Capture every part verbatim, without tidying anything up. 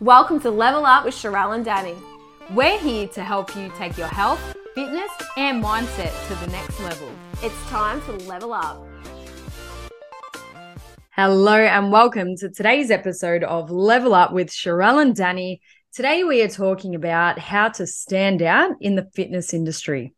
Welcome to Level Up with Sharelle and Danny. We're here to help you take your health, fitness, and mindset to the next level. It's time to level up. Hello and welcome to today's episode of Level Up with Sharelle and Danny. Today we are talking about how to stand out in the fitness industry.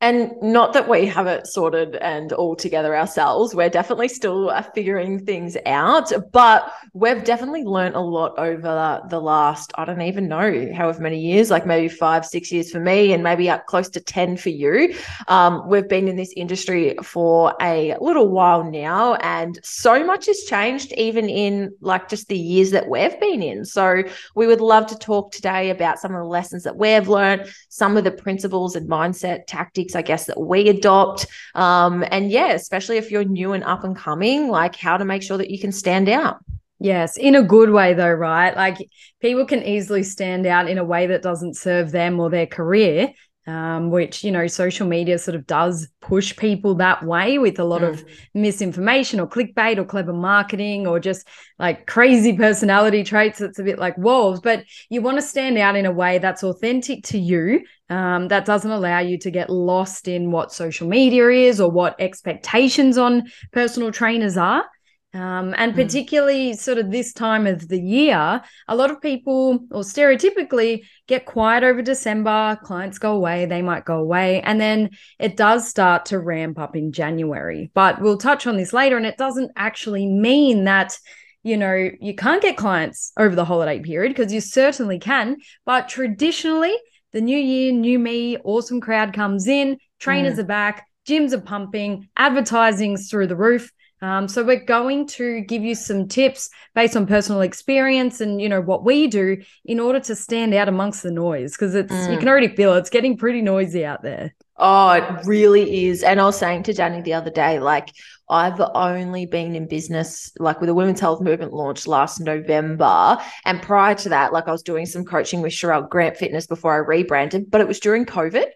And not that we have it sorted and all together ourselves. We're definitely still figuring things out, but we've definitely learned a lot over the last, I don't even know, however many years, like maybe five, six years for me and maybe up close to ten for you. Um, we've been in this industry for a little while now, and so much has changed even in like just the years that we've been in. So we would love to talk today about some of the lessons that we've learned, some of the principles and mindset tactics, I guess, that we adopt. Um, and yeah, especially if you're new and up and coming, like how to make sure that you can stand out. Yes, in a good way though, right? Like people can easily stand out in a way that doesn't serve them or their career, um, which, you know, social media sort of does push people that way with a lot mm. of misinformation or clickbait or clever marketing or just like crazy personality traits. It's a bit like wolves, but you want to stand out in a way that's authentic to you. Um, that doesn't allow you to get lost in what social media is or what expectations on personal trainers are. Um, and particularly sort of this time of the year, a lot of people or stereotypically get quiet over December, clients go away, they might go away, and then it does start to ramp up in January. But we'll touch on this later, and it doesn't actually mean that, you know, you can't get clients over the holiday period, because you certainly can, but traditionally, the new year, new me, awesome crowd comes in, trainers mm. are back, gyms are pumping, advertising's through the roof. Um, so we're going to give you some tips based on personal experience and, you know, what we do in order to stand out amongst the noise, because it's mm. you can already feel it's getting pretty noisy out there. Oh, it really is. And I was saying to Danny the other day, like, I've only been in business, like with the Women's Health Movement launch last November. And prior to that, like I was doing some coaching with Sharelle Grant Fitness before I rebranded, but it was during COVID.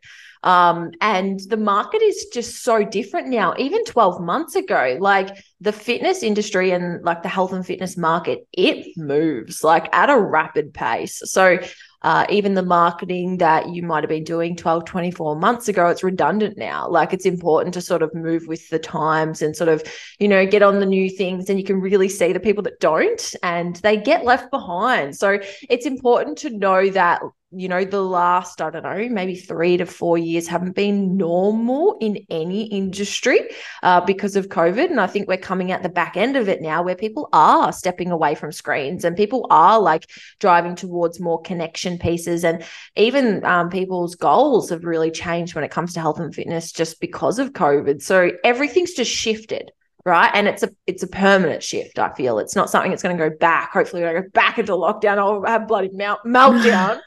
Um, and the market is just so different now. Even twelve months ago, like the fitness industry and like the health and fitness market, it moves like at a rapid pace. So Uh, even the marketing that you might have been doing twelve, twenty-four months ago, it's redundant now. Like it's important to sort of move with the times and sort of, you know, get on the new things, and you can really see the people that don't and they get left behind. So it's important to know that, you know, the last, I don't know, maybe three to four years haven't been normal in any industry uh, because of COVID. And I think we're coming at the back end of it now, where people are stepping away from screens and people are like driving towards more connection pieces. And even um, people's goals have really changed when it comes to health and fitness just because of COVID. So everything's just shifted. Right. And it's a it's a permanent shift, I feel. It's not something that's going to go back. Hopefully when I go back into lockdown, I'll have a bloody melt, meltdown.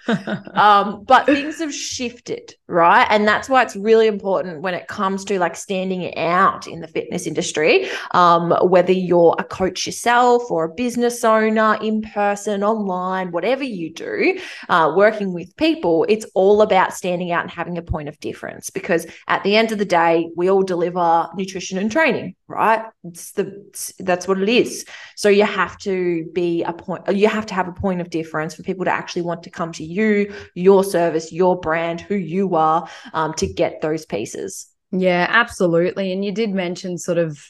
um, but things have shifted, right? And that's why it's really important when it comes to like standing out in the fitness industry, um, whether you're a coach yourself or a business owner, in person, online, whatever you do, uh, working with people, it's all about standing out and having a point of difference, because at the end of the day, we all deliver nutrition and training, right? It's the that's what it is. So you have to be a point, you have to have a point of difference for people to actually want to come to you, your service, your brand, who you are, um, to get those pieces. Yeah, absolutely. And you did mention sort of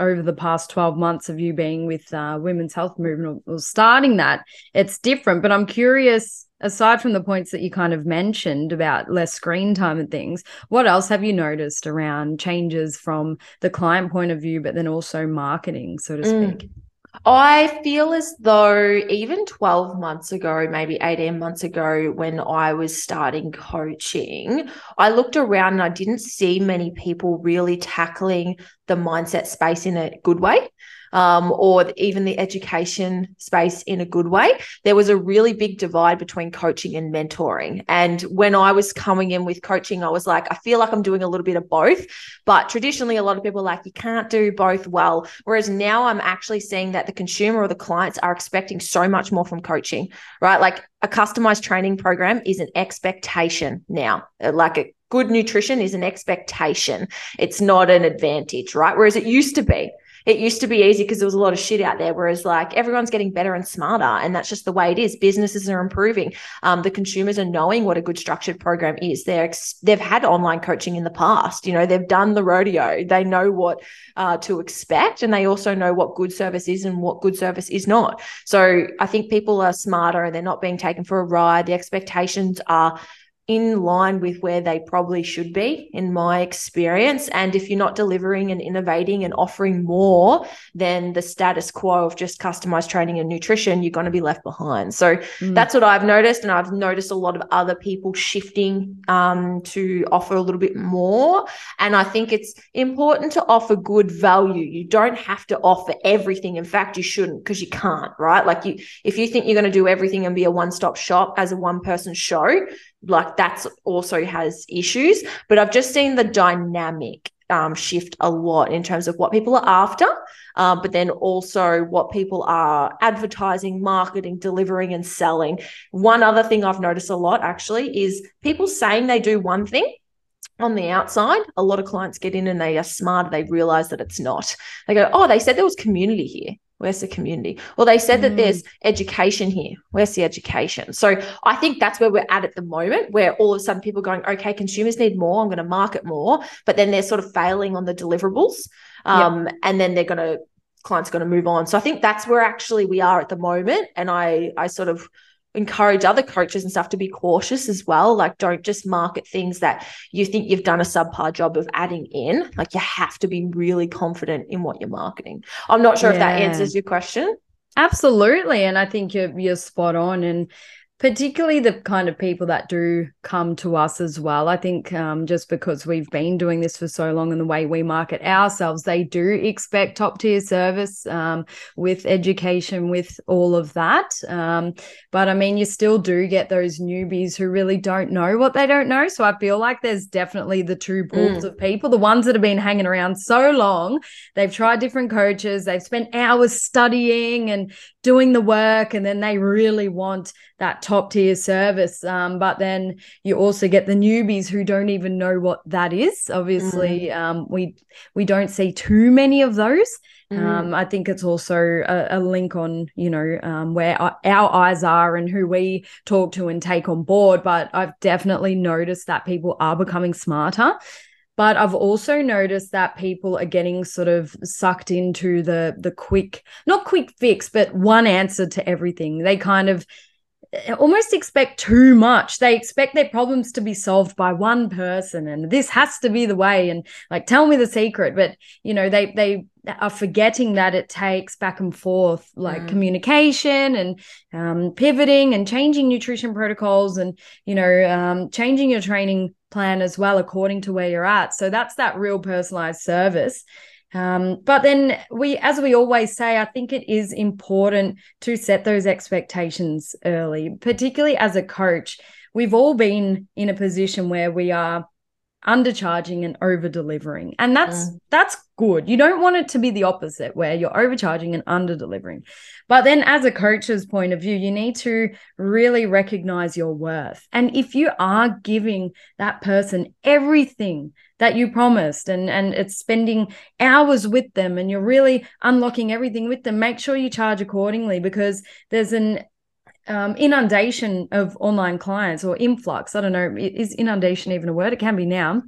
over the past twelve months of you being with uh, Women's Health Movement or starting that, it's different. But I'm curious, aside from the points that you kind of mentioned about less screen time and things, what else have you noticed around changes from the client point of view, but then also marketing, so to speak? Mm. I feel as though even twelve months ago, maybe eighteen months ago, when I was starting coaching, I looked around and I didn't see many people really tackling the mindset space in a good way. Um, or even the education space in a good way. There was a really big divide between coaching and mentoring. And when I was coming in with coaching, I was like, I feel like I'm doing a little bit of both. But traditionally, a lot of people are like, you can't do both well. Whereas now I'm actually seeing that the consumer or the clients are expecting so much more from coaching, right? Like a customized training program is an expectation now, like a good nutrition is an expectation. It's not an advantage, right? Whereas it used to be. It used to be easy because there was a lot of shit out there, whereas like everyone's getting better and smarter, and that's just the way it is. Businesses are improving. Um, the consumers are knowing what a good structured program is. They're ex- they've had online coaching in the past. You know, they've done the rodeo. They know what uh, to expect, and they also know what good service is and what good service is not. So I think people are smarter and they're not being taken for a ride. The expectations are in line with where they probably should be, in my experience. And if you're not delivering and innovating and offering more than the status quo of just customized training and nutrition, you're going to be left behind. So mm. that's what I've noticed. And I've noticed a lot of other people shifting um, to offer a little bit more. And I think it's important to offer good value. You don't have to offer everything. In fact, you shouldn't, because you can't, right? Like you, if you think you're going to do everything and be a one-stop shop as a one-person show, like that's also has issues. But I've just seen the dynamic um, shift a lot in terms of what people are after, uh, but then also what people are advertising, marketing, delivering, and selling. One other thing I've noticed a lot actually is people saying they do one thing on the outside. A lot of clients get in and they are smart. They realize that it's not. They go, oh, they said there was community here. Where's the community? Well, they said mm. that there's education here. Where's the education? So I think that's where we're at at the moment, where all of a sudden people are going, okay, consumers need more. I'm going to market more. But then they're sort of failing on the deliverables. Um, yep. And then they're going to, clients are going to move on. So I think that's where actually we are at the moment. And I, I sort of encourage other coaches and stuff to be cautious as well. Like, don't just market things that you think you've done a subpar job of adding in. Like, you have to be really confident in what you're marketing. I'm not sure yeah. if that answers your question. Absolutely. And I think you're, you're spot on. And particularly the kind of people that do come to us as well. I think um, just because we've been doing this for so long and the way we market ourselves, they do expect top-tier service um, with education, with all of that. Um, but, I mean, you still do get those newbies who really don't know what they don't know. So I feel like there's definitely the two pools mm. of people, the ones that have been hanging around so long. They've tried different coaches. They've spent hours studying and doing the work, and then they really want that top tier service. Um, but then you also get the newbies who don't even know what that is. Obviously, mm. um, we we don't see too many of those. Mm. Um, I think it's also a, a link on, you know, um, where our, our eyes are and who we talk to and take on board. But I've definitely noticed that people are becoming smarter. But I've also noticed that people are getting sort of sucked into the the quick, not quick fix, but one answer to everything. They kind of almost expect too much. They expect their problems to be solved by one person, and this has to be the way, and like, tell me the secret. But, you know, they they are forgetting that it takes back and forth, like mm. communication and um, pivoting and changing nutrition protocols and, you know, um, changing your training plan as well according to where you're at. So that's that real personalized service. Um, but then we, as we always say, I think it is important to set those expectations early, particularly as a coach. We've all been in a position where we are undercharging and over delivering, and that's mm. that's good. You don't want it to be the opposite, where you're overcharging and under delivering. But then, as a coach's point of view, you need to really recognize your worth. And if you are giving that person everything that you promised, and and it's spending hours with them, and you're really unlocking everything with them, make sure you charge accordingly, because there's an Um, inundation of online clients, or influx. I don't know, is inundation even a word? It can be now.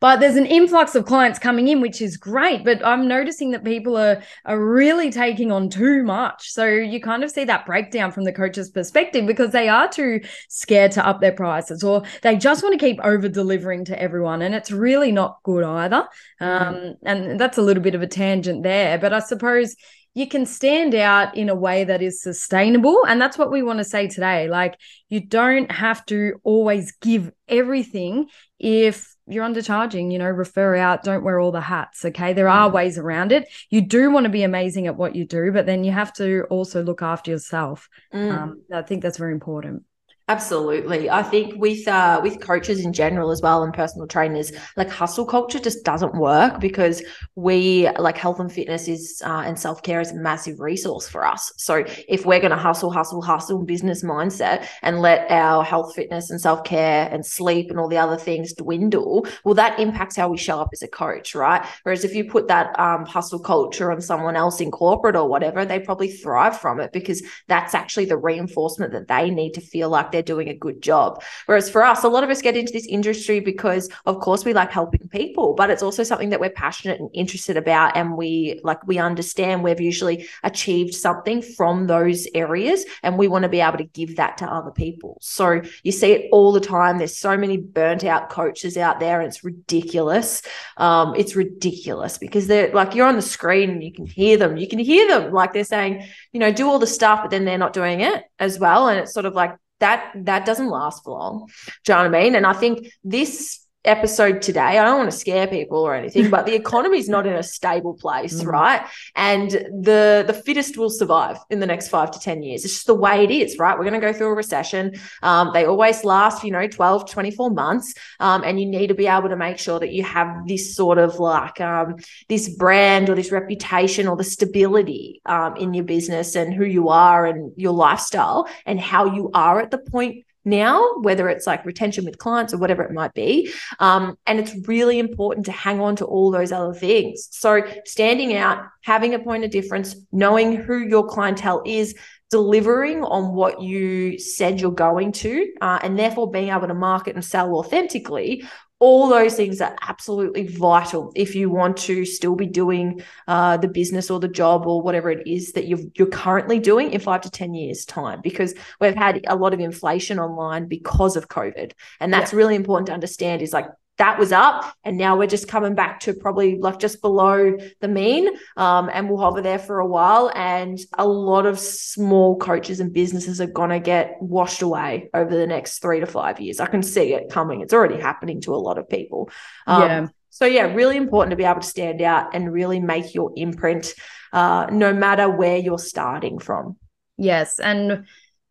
But there's an influx of clients coming in, which is great. But I'm noticing that people are are really taking on too much. So you kind of see that breakdown from the coach's perspective, because they are too scared to up their prices, or they just want to keep over delivering to everyone. And it's really not good either. Um, and that's a little bit of a tangent there. But I suppose you can stand out in a way that is sustainable. And that's what we want to say today. Like, you don't have to always give everything. If you're undercharging, you know, refer out, don't wear all the hats. Okay. There are ways around it. You do want to be amazing at what you do, but then you have to also look after yourself. Mm. Um, I think that's very important. Absolutely. I think with uh, with coaches in general as well and personal trainers, like hustle culture just doesn't work, because we, like, health and fitness is uh, and self-care is a massive resource for us. So if we're going to hustle, hustle, hustle business mindset and let our health, fitness and self-care and sleep and all the other things dwindle, well, that impacts how we show up as a coach, right? Whereas if you put that um, hustle culture on someone else in corporate or whatever, they probably thrive from it, because that's actually the reinforcement that they need to feel like they're doing a good job. Whereas for us, a lot of us get into this industry because, of course, we like helping people, but it's also something that we're passionate and interested about, and we like we understand we've usually achieved something from those areas, and we want to be able to give that to other people. So you see it all the time. There's so many burnt out coaches out there, and it's ridiculous. Um, it's ridiculous because they're like, you're on the screen and you can hear them. You can hear them like they're saying, you know, do all the stuff, but then they're not doing it as well. And it's sort of like, That that doesn't last for long. Do you know what I mean? And I think this episode today, I don't want to scare people or anything, but the economy is not in a stable place, mm. right? And the the fittest will survive in the next five to ten years. It's just the way it is, right? We're going to go through a recession. Um, they always last, you know, twelve, twenty-four months. Um, and you need to be able to make sure that you have this sort of like um, this brand or this reputation or the stability um, in your business and who you are and your lifestyle and how you are at the point now, whether it's like retention with clients or whatever it might be. Um, and it's really important to hang on to all those other things. So standing out, having a point of difference, knowing who your clientele is, delivering on what you said you're going to, uh, and therefore being able to market and sell authentically. All those things are absolutely vital if you want to still be doing uh, the business or the job or whatever it is that you've, you're currently doing in five to ten years' time, because we've had a lot of inflation online because of COVID. And that's yeah. really important to understand, is like, that was up and now we're just coming back to probably like just below the mean, um, and we'll hover there for a while. And a lot of small coaches and businesses are going to get washed away over the next three to five years. I can see it coming. It's already happening to a lot of people. Um, yeah. So, yeah, really important to be able to stand out and really make your imprint, uh, no matter where you're starting from. Yes. And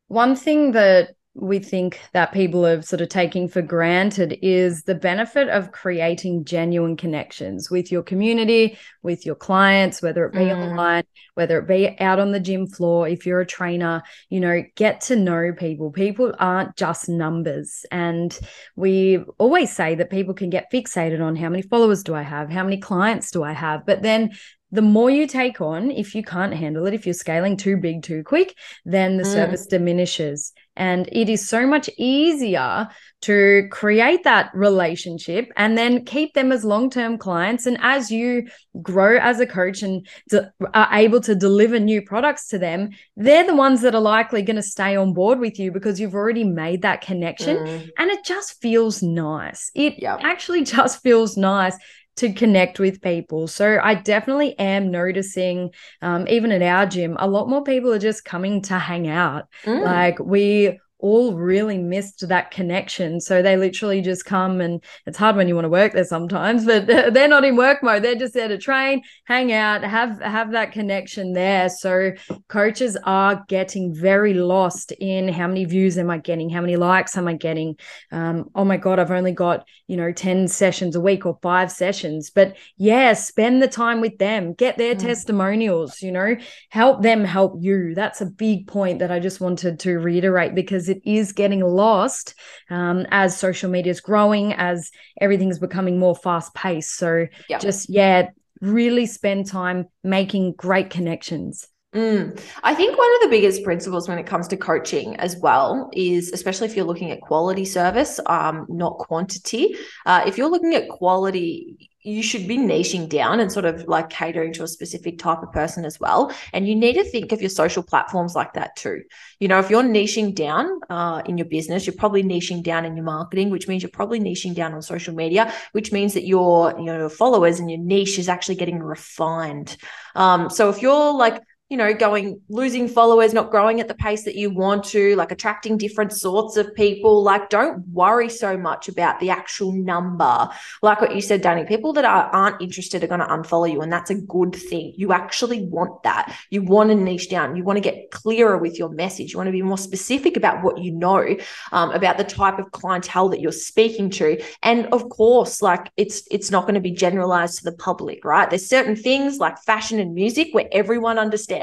one thing that we think that people are sort of taking for granted is the benefit of creating genuine connections with your community, with your clients, whether it be mm. online, whether it be out on the gym floor. If you're a trainer, you know, get to know people. People aren't just numbers. And we always say that people can get fixated on how many followers do I have? How many clients do I have? But then the more you take on, if you can't handle it, if you're scaling too big too quick, then the mm. service diminishes. And it is so much easier to create that relationship and then keep them as long-term clients. And as you grow as a coach and de- are able to deliver new products to them, they're the ones that are likely going to stay on board with you because you've already made that connection. Mm. And it just feels nice. It yep. actually just feels nice to connect with people. So I definitely am noticing, um, even at our gym, a lot more people are just coming to hang out. Mm. Like we all really missed that connection. So they literally just come, and it's hard when you want to work there sometimes, but they're not in work mode. They're just there to train, hang out, have, have that connection there. So coaches are getting very lost in how many views am I getting? How many likes am I getting? Um, oh my God, I've only got, you know, ten sessions a week or five sessions, but yeah, spend the time with them, get their mm. testimonials, you know, help them help you. That's a big point that I just wanted to reiterate, because it is getting lost um, as social media is growing, as everything's becoming more fast-paced. So yep. just, yeah, really spend time making great connections. Mm. I think one of the biggest principles when it comes to coaching as well is, especially if you're looking at quality service, um, not quantity, uh, if you're looking at quality, you should be niching down and sort of like catering to a specific type of person as well. And you need to think of your social platforms like that too. You know, if you're niching down uh, in your business, you're probably niching down in your marketing, which means you're probably niching down on social media, which means that your, you know, followers and your niche is actually getting refined. Um, so if you're like you know, going, losing followers, not growing at the pace that you want to, like attracting different sorts of people, like don't worry so much about the actual number. Like what you said, Danny, people that are, aren't interested are going to unfollow you, and that's a good thing. You actually want that. You want to niche down. You want to get clearer with your message. You want to be more specific about what you know, um, about the type of clientele that you're speaking to. And of course, like it's, it's not going to be generalized to the public, right? There's certain things like fashion and music where everyone understands.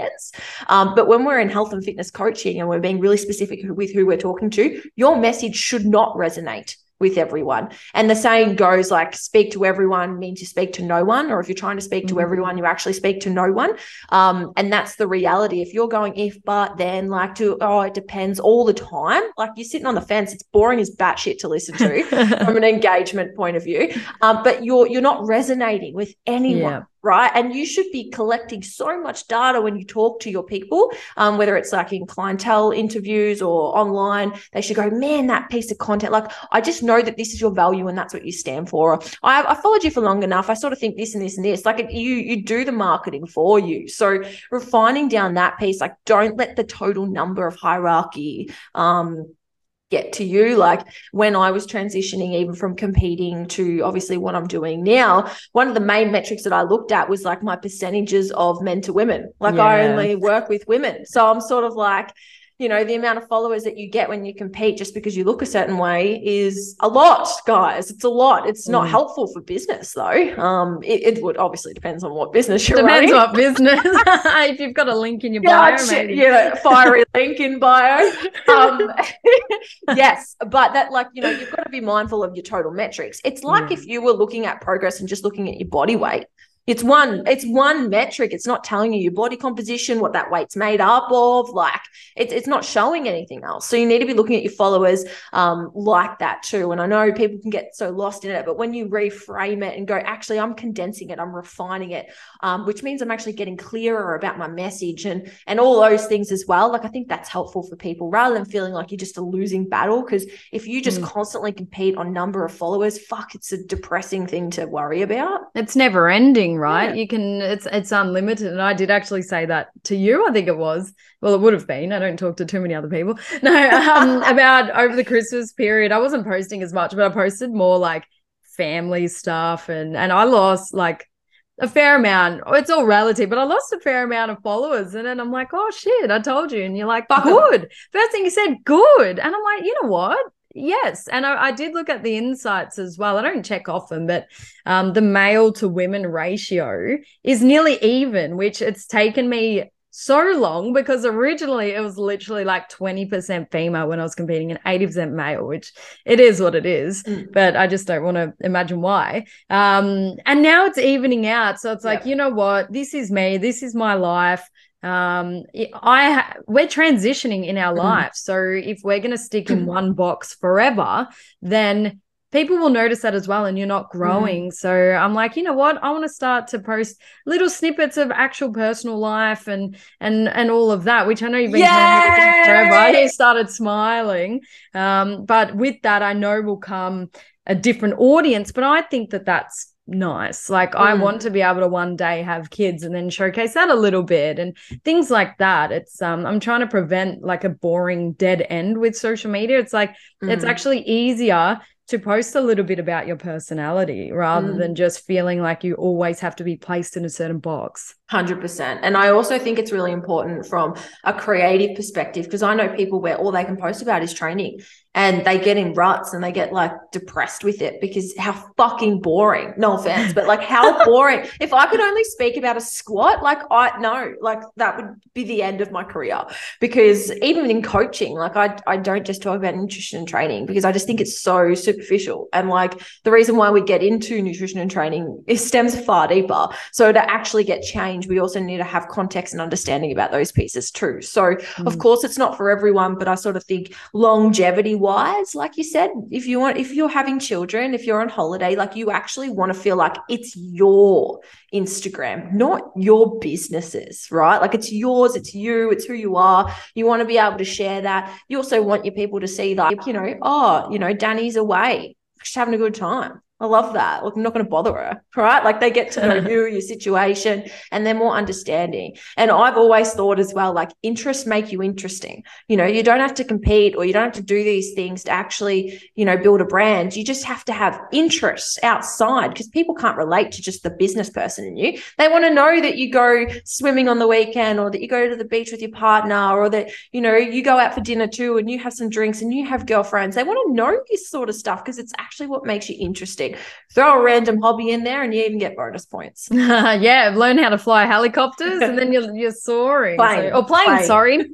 Um, but when we're in health and fitness coaching and we're being really specific with who we're talking to, your message should not resonate with everyone. And the saying goes like, speak to everyone means you speak to no one, or if you're trying to speak to everyone, you actually speak to no one. Um, and that's the reality. If you're going if, but, then, like to, oh, it depends all the time. Like you're sitting on the fence. It's boring as batshit to listen to from an engagement point of view. Um, but you're, you're not resonating with anyone. Yeah. Right. And you should be collecting so much data when you talk to your people, um, whether it's like in clientele interviews or online. They should go, man, that piece of content, like, I just know that this is your value and that's what you stand for. I, I followed you for long enough. I sort of think this and this and this. Like you, you do the marketing for you. So refining down that piece, like don't let the total number of hierarchy, um, get to you. Like when I was transitioning even from competing to obviously what I'm doing now, one of the main metrics that I looked at was like my percentages of men to women. Like yeah. I only work with women. So I'm sort of like, you know, the amount of followers that you get when you compete just because you look a certain way is a lot, guys. It's a lot. It's not mm. helpful for business though. Um, it, it would obviously depends on what business you're depends running. what business. If you've got a link in your yeah, bio, maybe. Yeah, fiery link in bio. Um, yes, but that like, you know, you've got to be mindful of your total metrics. It's like mm. if you were looking at progress and just looking at your body weight. It's one, it's one metric. It's not telling you your body composition, what that weight's made up of. Like it's, it's not showing anything else. So you need to be looking at your followers um, like that too. And I know people can get so lost in it, but when you reframe it and go, actually, I'm condensing it, I'm refining it, um, which means I'm actually getting clearer about my message and, and all those things as well. Like, I think that's helpful for people rather than feeling like you're just a losing battle. Cause if you just mm. constantly compete on number of followers, fuck, it's a depressing thing to worry about. It's never ending. Right, yeah. You can it's it's unlimited. And I did actually say that to you, I think it was, well, it would have been, I don't talk to too many other people, no um about over the Christmas period. I wasn't posting as much, but I posted more like family stuff, and and I lost like a fair amount. It's all relative, but I lost a fair amount of followers. And then I'm like, oh shit, I told you. And you're like, good, first thing you said, good. And I'm like, you know what? Yes. And I, I did look at the insights as well. I don't check off them, but um, the male to women ratio is nearly even, which it's taken me so long because originally it was literally like twenty percent female when I was competing and eighty percent male, which it is what it is, mm. but I just don't want to imagine why. Um, and now it's evening out. So it's like, yep. You know what? This is me. This is my life. um I ha- we're transitioning in our life, so if we're going to stick in one box forever, then people will notice that as well, and you're not growing. Mm. So I'm like, you know what, I want to start to post little snippets of actual personal life and and and all of that, which I know you've been doing forever. You started smiling, um but with that I know will come a different audience, but I think that that's nice. Like mm. I want to be able to one day have kids and then showcase that a little bit and things like that. It's um I'm trying to prevent like a boring dead end with social media. It's like mm. it's actually easier to post a little bit about your personality rather mm. than just feeling like you always have to be placed in a certain box. one hundred percent. And I also think it's really important from a creative perspective, because I know people where all they can post about is training and they get in ruts and they get like depressed with it because how fucking boring, no offense, but like how boring. If I could only speak about a squat, like I know, like that would be the end of my career, because even in coaching, like I, I don't just talk about nutrition and training because I just think it's so superficial. And like the reason why we get into nutrition and training, it stems far deeper. So to actually get change, we also need to have context and understanding about those pieces too. So mm. of course it's not for everyone, but I sort of think longevity wise, like you said, if you want, if you're having children, if you're on holiday, like you actually want to feel like it's your Instagram, not your business's, right? Like it's yours, it's you, it's who you are. You want to be able to share that. You also want your people to see that, you know, oh, you know, Danny's away, she's having a good time. I love that. Like, I'm not going to bother her, right? Like, they get to know you, your situation, and they're more understanding. And I've always thought as well, like, interests make you interesting. You know, you don't have to compete or you don't have to do these things to actually, you know, build a brand. You just have to have interests outside, because people can't relate to just the business person in you. They want to know that you go swimming on the weekend, or that you go to the beach with your partner, or that, you know, you go out for dinner too and you have some drinks and you have girlfriends. They want to know this sort of stuff because it's actually what makes you interesting. Throw a random hobby in there and you even get bonus points. Yeah, learn how to fly helicopters and then you're, you're soaring. Plane, so, or planes, plane. sorry.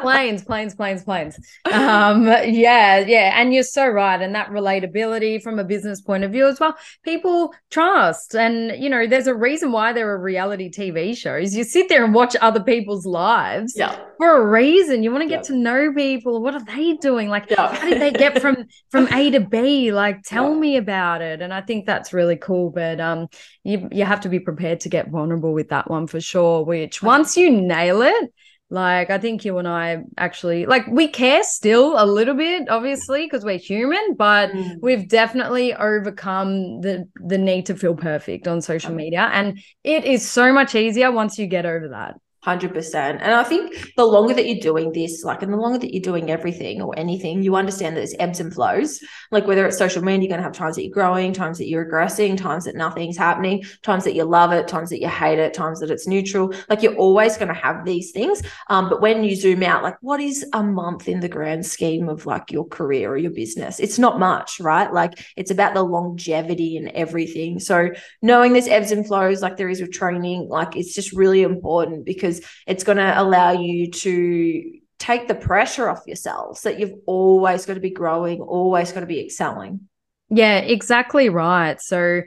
planes, planes, planes, planes. Um, yeah, yeah. And you're so right. And that relatability from a business point of view as well. People trust. And, you know, there's a reason why there are reality T V shows. You sit there and watch other people's lives yeah. for a reason. You want to get yeah. to know people. What are they doing? Like, yeah. how did they get from, from A to B? Like, tell yeah. me about it. And I think that's really cool. But um, you, you have to be prepared to get vulnerable with that one for sure, which once you nail it, like, I think you and I actually, like, we care still a little bit, obviously, because we're human, but mm. we've definitely overcome the, the need to feel perfect on social media. And it is so much easier once you get over that. one hundred percent. And I think the longer that you're doing this, like, and the longer that you're doing everything or anything, you understand that there's ebbs and flows. Like, whether it's social media, you're going to have times that you're growing, times that you're regressing, times that nothing's happening, times that you love it, times that you hate it, times that it's neutral. Like, you're always going to have these things. Um, but when you zoom out, like, what is a month in the grand scheme of, like, your career or your business? It's not much, right? Like, it's about the longevity and everything. So knowing there's ebbs and flows, like there is with training, like, it's just really important, because it's going to allow you to take the pressure off yourselves that you've always got to be growing, always got to be excelling. Yeah, exactly right. So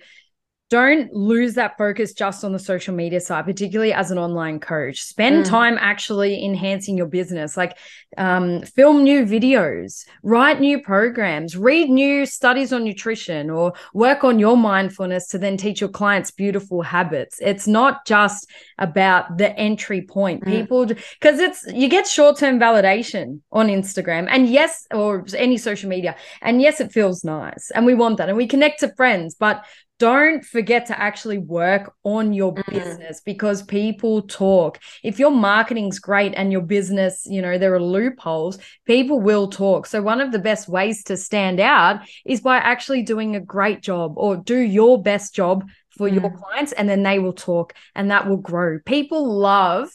don't lose that focus just on the social media side, particularly as an online coach. Spend mm. time actually enhancing your business, like um, film new videos, write new programs, read new studies on nutrition, or work on your mindfulness to then teach your clients beautiful habits. It's not just about the entry point. People, because mm. it's, you get short-term validation on Instagram and yes, or any social media. And yes, it feels nice and we want that and we connect to friends, but don't forget to actually work on your business mm. because people talk. If your marketing's great and your business, you know, there are loopholes, people will talk. So one of the best ways to stand out is by actually doing a great job, or do your best job for mm. your clients, and then they will talk and that will grow. People love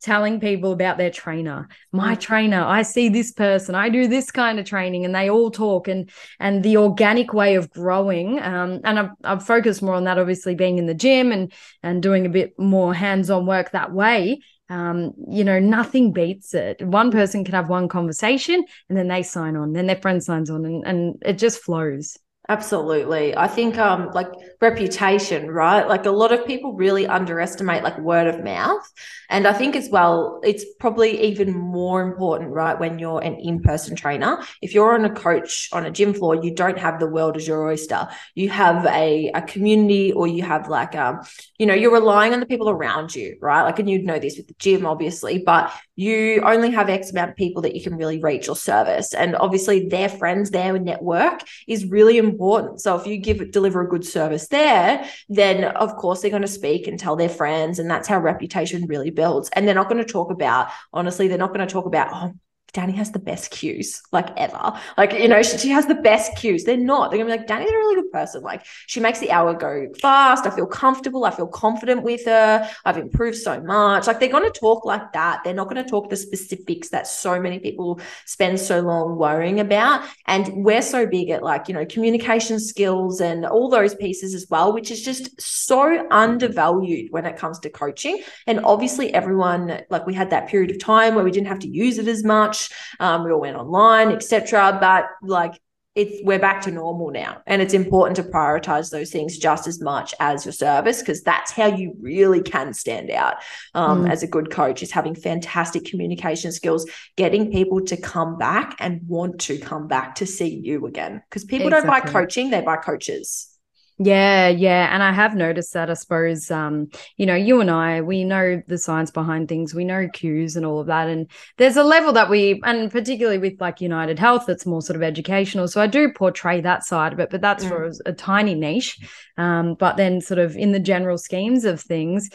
telling people about their trainer. My trainer, I see this person, I do this kind of training, and they all talk. And and the organic way of growing, um, and I've, I've focused more on that, obviously being in the gym and, and doing a bit more hands-on work that way. Um, you know, nothing beats it. One person can have one conversation and then they sign on, then their friend signs on, and, and it just flows. Absolutely. I think um like reputation, right? Like, a lot of people really underestimate, like, word of mouth. And I think as well, it's probably even more important, right, when you're an in-person trainer. If you're on a coach on a gym floor, you don't have the world as your oyster. You have a, a community, or you have, like, um, you know, you're relying on the people around you, right? Like, and you'd know this with the gym, obviously, but you only have X amount of people that you can really reach your service. And obviously their friends, their network is really important. Important. So if you give deliver a good service there, then of course they're going to speak and tell their friends, and that's how reputation really builds. And they're not going to talk about, honestly, they're not going to talk about, oh, Danny has the best cues, like, ever. Like, you know, she, she has the best cues. They're not. They're going to be like, Danny's a really good person. Like, she makes the hour go fast. I feel comfortable. I feel confident with her. I've improved so much. Like, they're going to talk like that. They're not going to talk the specifics that so many people spend so long worrying about. And we're so big at, like, you know, communication skills and all those pieces as well, which is just so undervalued when it comes to coaching. And obviously everyone, like, we had that period of time where we didn't have to use it as much. Um, we all went online, et cetera. But, like, it's, we're back to normal now, and it's important to prioritize those things just as much as your service, because that's how you really can stand out um, mm. as a good coach, is having fantastic communication skills, getting people to come back and want to come back to see you again, because people exactly. don't buy coaching, they buy coaches. Yeah, yeah. And I have noticed that, I suppose, um, you know, you and I, we know the science behind things. We know cues and all of that. And there's a level that we, and particularly with like United Health, that's more sort of educational. So I do portray that side of it, but that's mm. for a tiny niche. Um, but then sort of in the general schemes of things,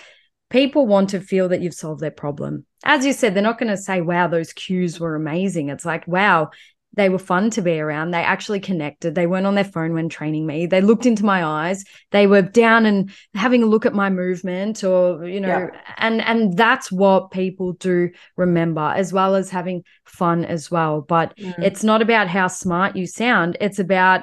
people want to feel that you've solved their problem. As you said, they're not going to say, wow, those cues were amazing. It's like, wow, they were fun to be around. They actually connected. They weren't on their phone when training me. They looked into my eyes. They were down and having a look at my movement or, you know, yeah. and, and that's what people do remember, as well as having fun as well. But mm. it's not about how smart you sound. It's about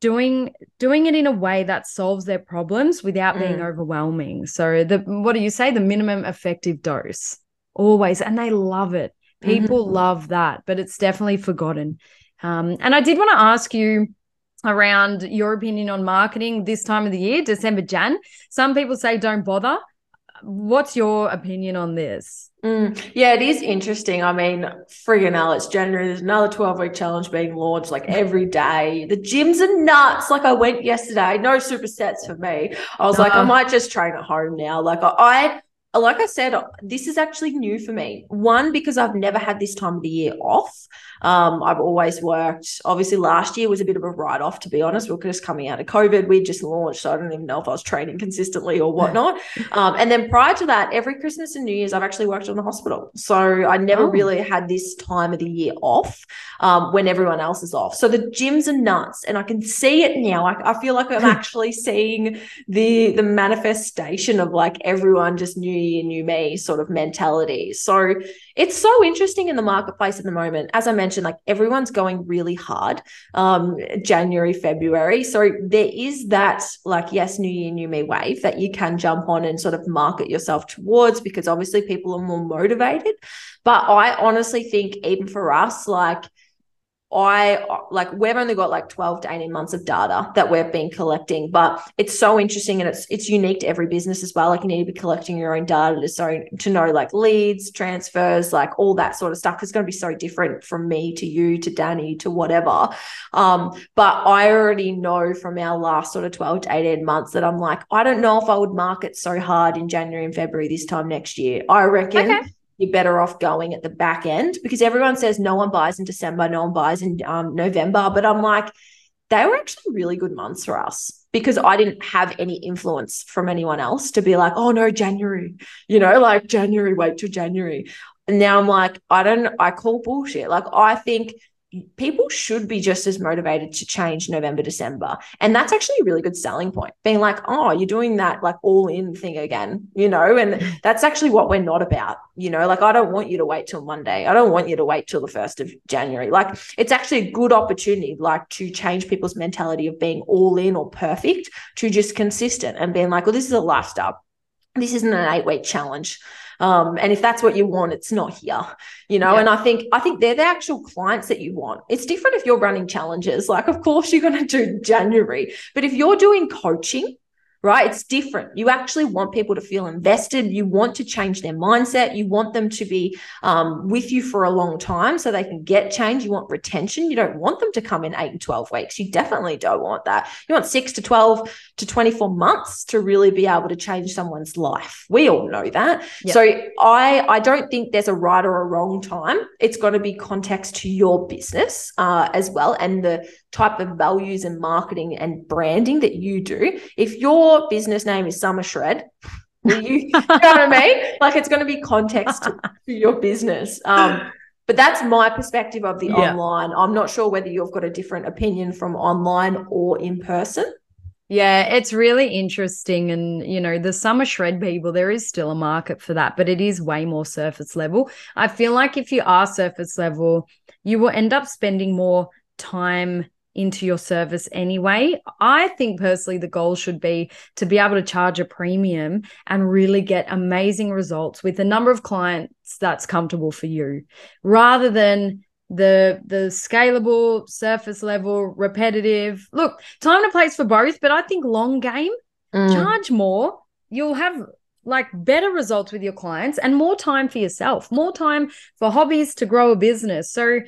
doing doing it in a way that solves their problems without mm. being overwhelming. So the what do you say? The minimum effective dose always. And they love it. People mm-hmm. love that, but it's definitely forgotten. Um, and I did want to ask you around your opinion on marketing this time of the year, December, Jan. Some people say don't bother. What's your opinion on this? Mm, yeah, it is interesting. I mean, friggin' hell, it's January. There's another twelve-week challenge being launched like every day. The gyms are nuts. Like I went yesterday. No supersets for me. I was no. like, I might just train at home now. Like I... I Like I said, this is actually new for me. One, because I've never had this time of the year off. Um, I've always worked. Obviously, last year was a bit of a write-off, to be honest. We were just coming out of COVID. We just launched, so I don't even know if I was training consistently or whatnot. um, and then prior to that, every Christmas and New Year's, I've actually worked on the hospital. So I never oh. really had this time of the year off um, when everyone else is off. So the gyms are nuts, and I can see it now. I, I feel like I'm actually seeing the, the manifestation of, like, everyone just new year, new me sort of mentality. So it's so interesting in the marketplace at the moment. As I mentioned, like everyone's going really hard, um, January, February. So there is that, like, yes, new year, new me wave that you can jump on and sort of market yourself towards, because obviously people are more motivated. But I honestly think even for us, like, I like we've only got like twelve to eighteen months of data that we've been collecting, but it's so interesting, and it's it's unique to every business as well. Like you need to be collecting your own data to so to know like leads, transfers, like all that sort of stuff. It's going to be so different from me to you to Danny to whatever. Um, but I already know from our last sort of twelve to eighteen months that I'm like, I don't know if I would market so hard in January and February this time next year. I reckon. Okay. You're better off going at the back end, because everyone says no one buys in December, no one buys in um, November. But I'm like, they were actually really good months for us, because I didn't have any influence from anyone else to be like, oh, no, January, you know, like January, wait till January. And now I'm like, I don't, I call bullshit. Like I think people should be just as motivated to change November, December. And that's actually a really good selling point, being like, oh, you're doing that like all in thing again, you know, and that's actually what we're not about. You know, like I don't want you to wait till Monday. I don't want you to wait till the first of January. Like it's actually a good opportunity, like to change people's mentality of being all in or perfect to just consistent and being like, well, this is a lifestyle. This isn't an eight week challenge. Um, and if that's what you want, it's not here, you know? Yeah. And I think, I think they're the actual clients that you want. It's different if you're running challenges, like of course you're going to do January, but if you're doing coaching, right, it's different. You actually want people to feel invested. You want to change their mindset. You want them to be um, with you for a long time so they can get change. You want retention. You don't want them to come in eight and twelve weeks. You definitely don't want that. You want six to twelve to twenty-four months to really be able to change someone's life. We all know that. Yep. So I, I don't think there's a right or a wrong time. It's got to be context to your business uh, as well, and the type of values and marketing and branding that you do. If your business name is Summer Shred, will you, you know what I mean? Like it's going to be context to, to your business. Um, but that's my perspective of the yeah. online. I'm not sure whether you've got a different opinion from online or in person. Yeah, it's really interesting. And, you know, the Summer Shred people, there is still a market for that, but it is way more surface level. I feel like if you are surface level, you will end up spending more time into your service anyway. I think personally the goal should be to be able to charge a premium and really get amazing results with the number of clients that's comfortable for you, rather than the the scalable, surface level, repetitive. Look, time and place for both, but I think long game, mm. charge more. You'll have like better results with your clients and more time for yourself, more time for hobbies, to grow a business. So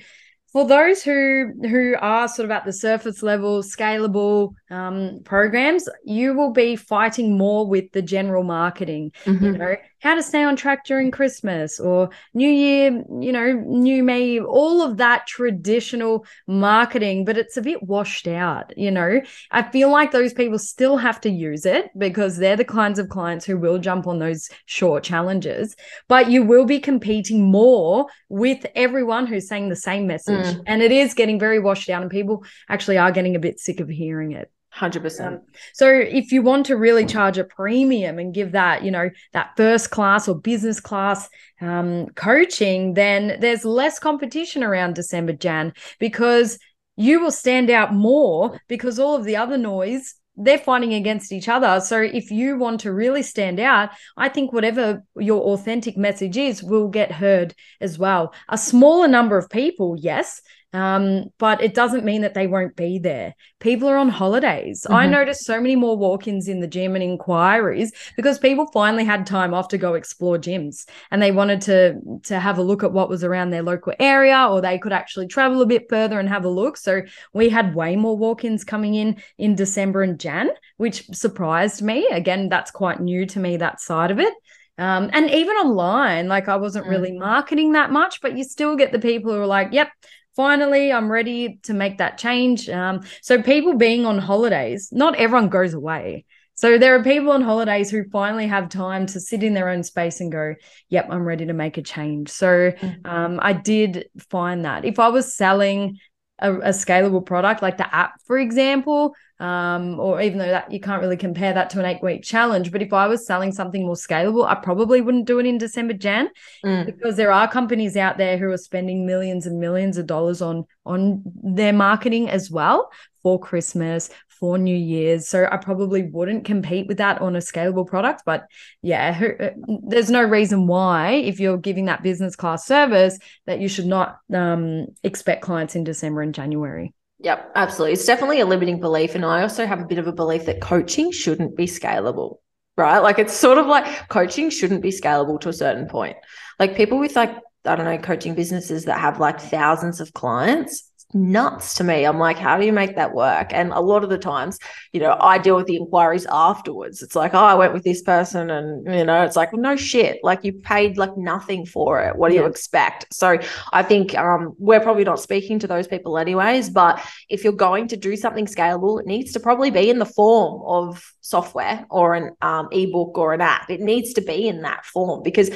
For those who who are sort of at the surface level, scalable um, programs, you will be fighting more with the general marketing, mm-hmm. you know, how to stay on track during Christmas or New Year, you know, New Me, all of that traditional marketing, but it's a bit washed out, you know. I feel like those people still have to use it because they're the kinds of clients who will jump on those short challenges, but you will be competing more with everyone who's saying the same message. Mm. And it is getting very washed out and people actually are getting a bit sick of hearing it. one hundred percent. Um, so if you want to really charge a premium and give that, you know, that first class or business class um, coaching, then there's less competition around December, Jan, because you will stand out more because all of the other noise, they're fighting against each other. So if you want to really stand out, I think whatever your authentic message is will get heard as well. A smaller number of people, yes, um, but it doesn't mean that they won't be there. People are on holidays. Mm-hmm. I noticed so many more walk-ins in the gym and inquiries because people finally had time off to go explore gyms and they wanted to, to have a look at what was around their local area, or they could actually travel a bit further and have a look. So we had way more walk-ins coming in in December and Jan, which surprised me. Again, that's quite new to me, that side of it. Um, and even online, like I wasn't mm. really marketing that much, but you still get the people who are like, yep, finally, I'm ready to make that change. Um, so people being on holidays, not everyone goes away. So there are people on holidays who finally have time to sit in their own space and go, yep, I'm ready to make a change. So um, I did find that. If I was selling a, a scalable product like the app, for example, um, or even though that you can't really compare that to an eight-week challenge, but if I was selling something more scalable, I probably wouldn't do it in December, Jan, mm. because there are companies out there who are spending millions and millions of dollars on on their marketing as well for Christmas, for New Year's. So I probably wouldn't compete with that on a scalable product. But yeah, there's no reason why, if you're giving that business class service, that you should not um, expect clients in December and January. Yep, absolutely. It's definitely a limiting belief. And I also have a bit of a belief that coaching shouldn't be scalable, right? Like it's sort of like coaching shouldn't be scalable to a certain point. Like people with like, I don't know, coaching businesses that have like thousands of clients, it's nuts to me. I'm like, how do you make that work? And a lot of the times, you know, I deal with the inquiries afterwards. It's like, oh, I went with this person and, you know, it's like, well, no shit. Like you paid like nothing for it. What do yeah. you expect? So I think um, we're probably not speaking to those people anyways, but if you're going to do something scalable, it needs to probably be in the form of software or an um, ebook or an app. It needs to be in that form because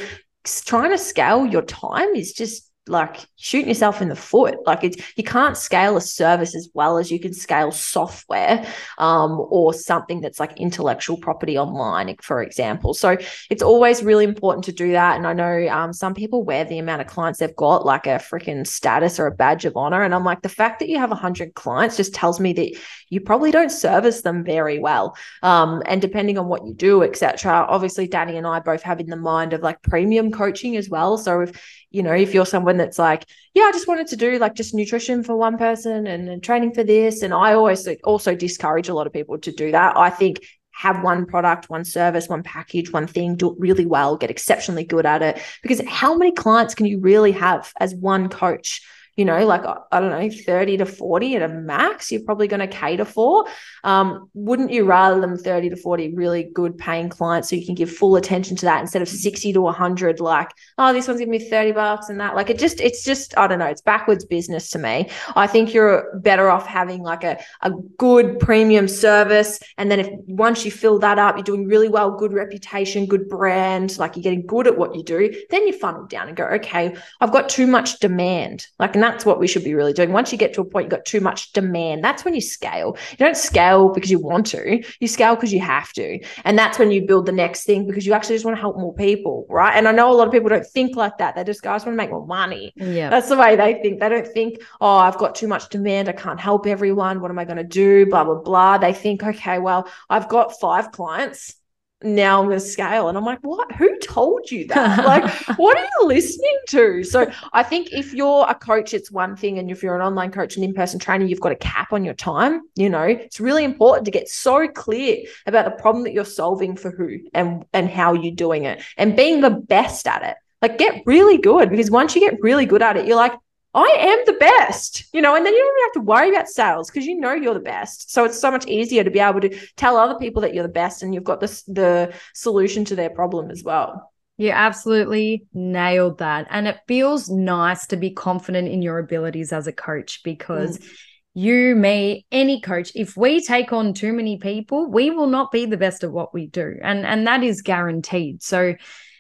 trying to scale your time is just like shooting yourself in the foot. Like it's, you can't scale a service as well as you can scale software um, or something that's like intellectual property online, for example. So it's always really important to do that. And I know um, some people wear the amount of clients they've got like a freaking status or a badge of honor. And I'm like, the fact that you have one hundred clients just tells me that you probably don't service them very well. Um, and depending on what you do, et cetera, obviously Danny and I both have in the mind of like premium coaching as well. So if you know, if you're someone that's like, yeah, I just wanted to do like just nutrition for one person and, and training for this. And I always also discourage a lot of people to do that. I think have one product, one service, one package, one thing, do it really well, get exceptionally good at it. Because how many clients can you really have as one coach? You know, like, I don't know, thirty to forty at a max, you're probably going to cater for. Um, wouldn't you rather them thirty to forty really good paying clients so you can give full attention to that instead of sixty to one hundred, like, oh, this one's giving me thirty bucks and that. Like it just, it's just, I don't know, it's backwards business to me. I think you're better off having like a, a good premium service. And then if once you fill that up, you're doing really well, good reputation, good brand, like you're getting good at what you do, then you funnel down and go, okay, I've got too much demand. Like, and that's what we should be really doing. Once you get to a point, you've got too much demand. That's when you scale. You don't scale because you want to. You scale because you have to. And that's when you build the next thing because you actually just want to help more people, right? And I know a lot of people don't think like that. They just, guys, want to make more money. Yeah. That's the way they think. They don't think, oh, I've got too much demand. I can't help everyone. What am I going to do? Blah, blah, blah. They think, okay, well, I've got five clients. Now I'm going to scale. And I'm like, what? Who told you that? Like, what are you listening to? So I think if you're a coach, it's one thing. And if you're an online coach and in-person trainer, you've got a cap on your time. You know, it's really important to get so clear about the problem that you're solving for who and, and how you're doing it and being the best at it. Like get really good because once you get really good at it, you're like, I am the best, you know, and then you don't even have to worry about sales because you know you're the best. So it's so much easier to be able to tell other people that you're the best and you've got the, the solution to their problem as well. You absolutely nailed that. And it feels nice to be confident in your abilities as a coach because mm. you, me, any coach, if we take on too many people, we will not be the best at what we do. And, and that is guaranteed. So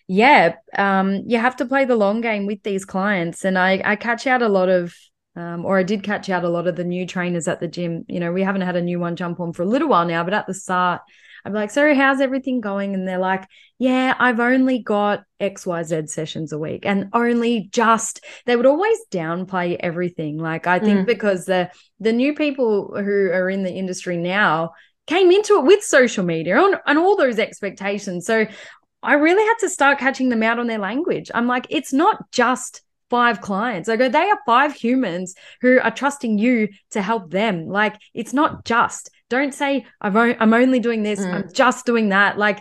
yeah, um, you have to play the long game with these clients. And I, I catch out a lot of, um, or I did catch out a lot of the new trainers at the gym. You know, we haven't had a new one jump on for a little while now, but at the start, I'm like, so how's everything going? And they're like, yeah, I've only got X Y Z sessions a week and only just, they would always downplay everything. Like I think mm. because the, the new people who are in the industry now came into it with social media and, and all those expectations. So I really had to start catching them out on their language. I'm like, it's not just five clients. I go, they are five humans who are trusting you to help them. Like, it's not just, don't say, I've o- I'm only doing this, mm. I'm just doing that. Like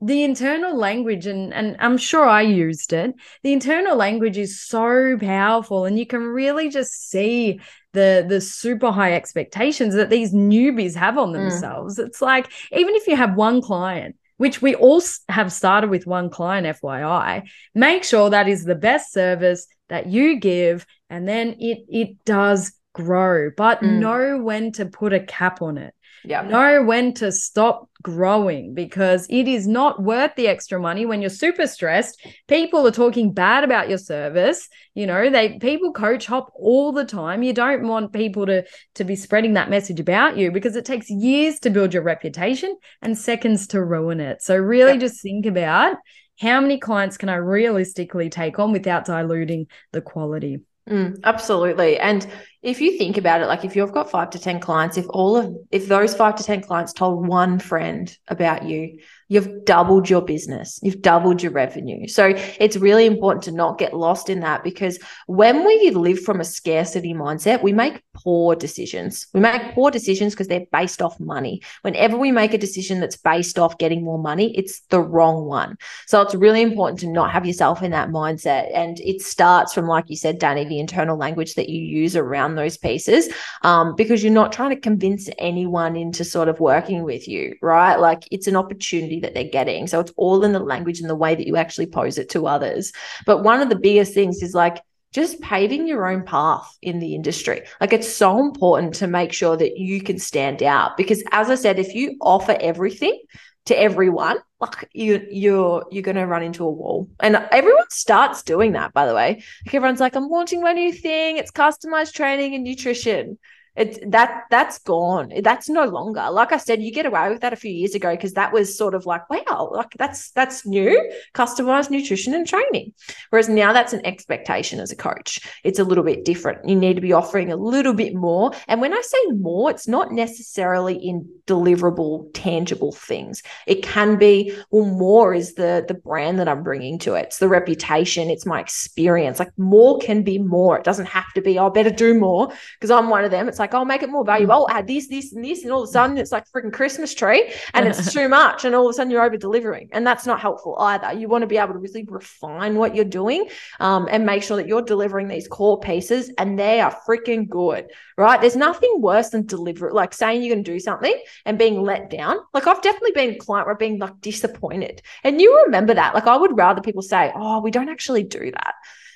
the internal language, and, and I'm sure I used it, the internal language is so powerful, and you can really just see the the super high expectations that these newbies have on themselves. Mm. It's like, even if you have one client, which we all have started with one client, F Y I, make sure that is the best service that you give, and then it it does grow. But mm. know when to put a cap on it. Yeah. Know when to stop growing, because it is not worth the extra money when you're super stressed. People are talking bad about your service. You know, they people coach hop all the time. You don't want people to, to be spreading that message about you, because it takes years to build your reputation and seconds to ruin it. So really yep. just think about how many clients can I realistically take on without diluting the quality. Mm, absolutely. And if you think about it, like if you've got five to ten clients, if all of if those five to ten clients told one friend about you, you've doubled your business, you've doubled your revenue. So it's really important to not get lost in that, because when we live from a scarcity mindset, we make poor decisions. We make poor decisions because they're based off money. Whenever we make a decision that's based off getting more money, it's the wrong one. So it's really important to not have yourself in that mindset. And it starts from, like you said, Danny, the internal language that you use around those pieces, um, because you're not trying to convince anyone into sort of working with you, right? Like it's an opportunity that they're getting. So it's all in the language and the way that you actually pose it to others. But one of the biggest things is like just paving your own path in the industry. Like it's so important to make sure that you can stand out, because as I said, if you offer everything to everyone, like you, you're you're going to run into a wall. And everyone starts doing that, by the way. Like everyone's like, I'm launching my new thing. It's customized training and nutrition. It's that that's gone. That's no longer. Like I said, you get away with that a few years ago because that was sort of like, wow, like that's that's new, customized nutrition and training. Whereas now that's an expectation as a coach. It's a little bit different. You need to be offering a little bit more. And when I say more, it's not necessarily in deliverable, tangible things. It can be, well, more is the the brand that I'm bringing to it. It's the reputation. It's my experience. Like more can be more. It doesn't have to be, oh, I better do more because I'm one of them. It's like, I'll make it more valuable. I'll add this, this, and this. And all of a sudden it's like a freaking Christmas tree and it's too much. And all of a sudden you're over delivering. And that's not helpful either. You want to be able to really refine what you're doing um, and make sure that you're delivering these core pieces, and they are freaking good, right? There's nothing worse than deliver, like saying you're going to do something and being let down. Like I've definitely been a client where I've been like disappointed. And you remember that. Like I would rather people say, oh, we don't actually do that.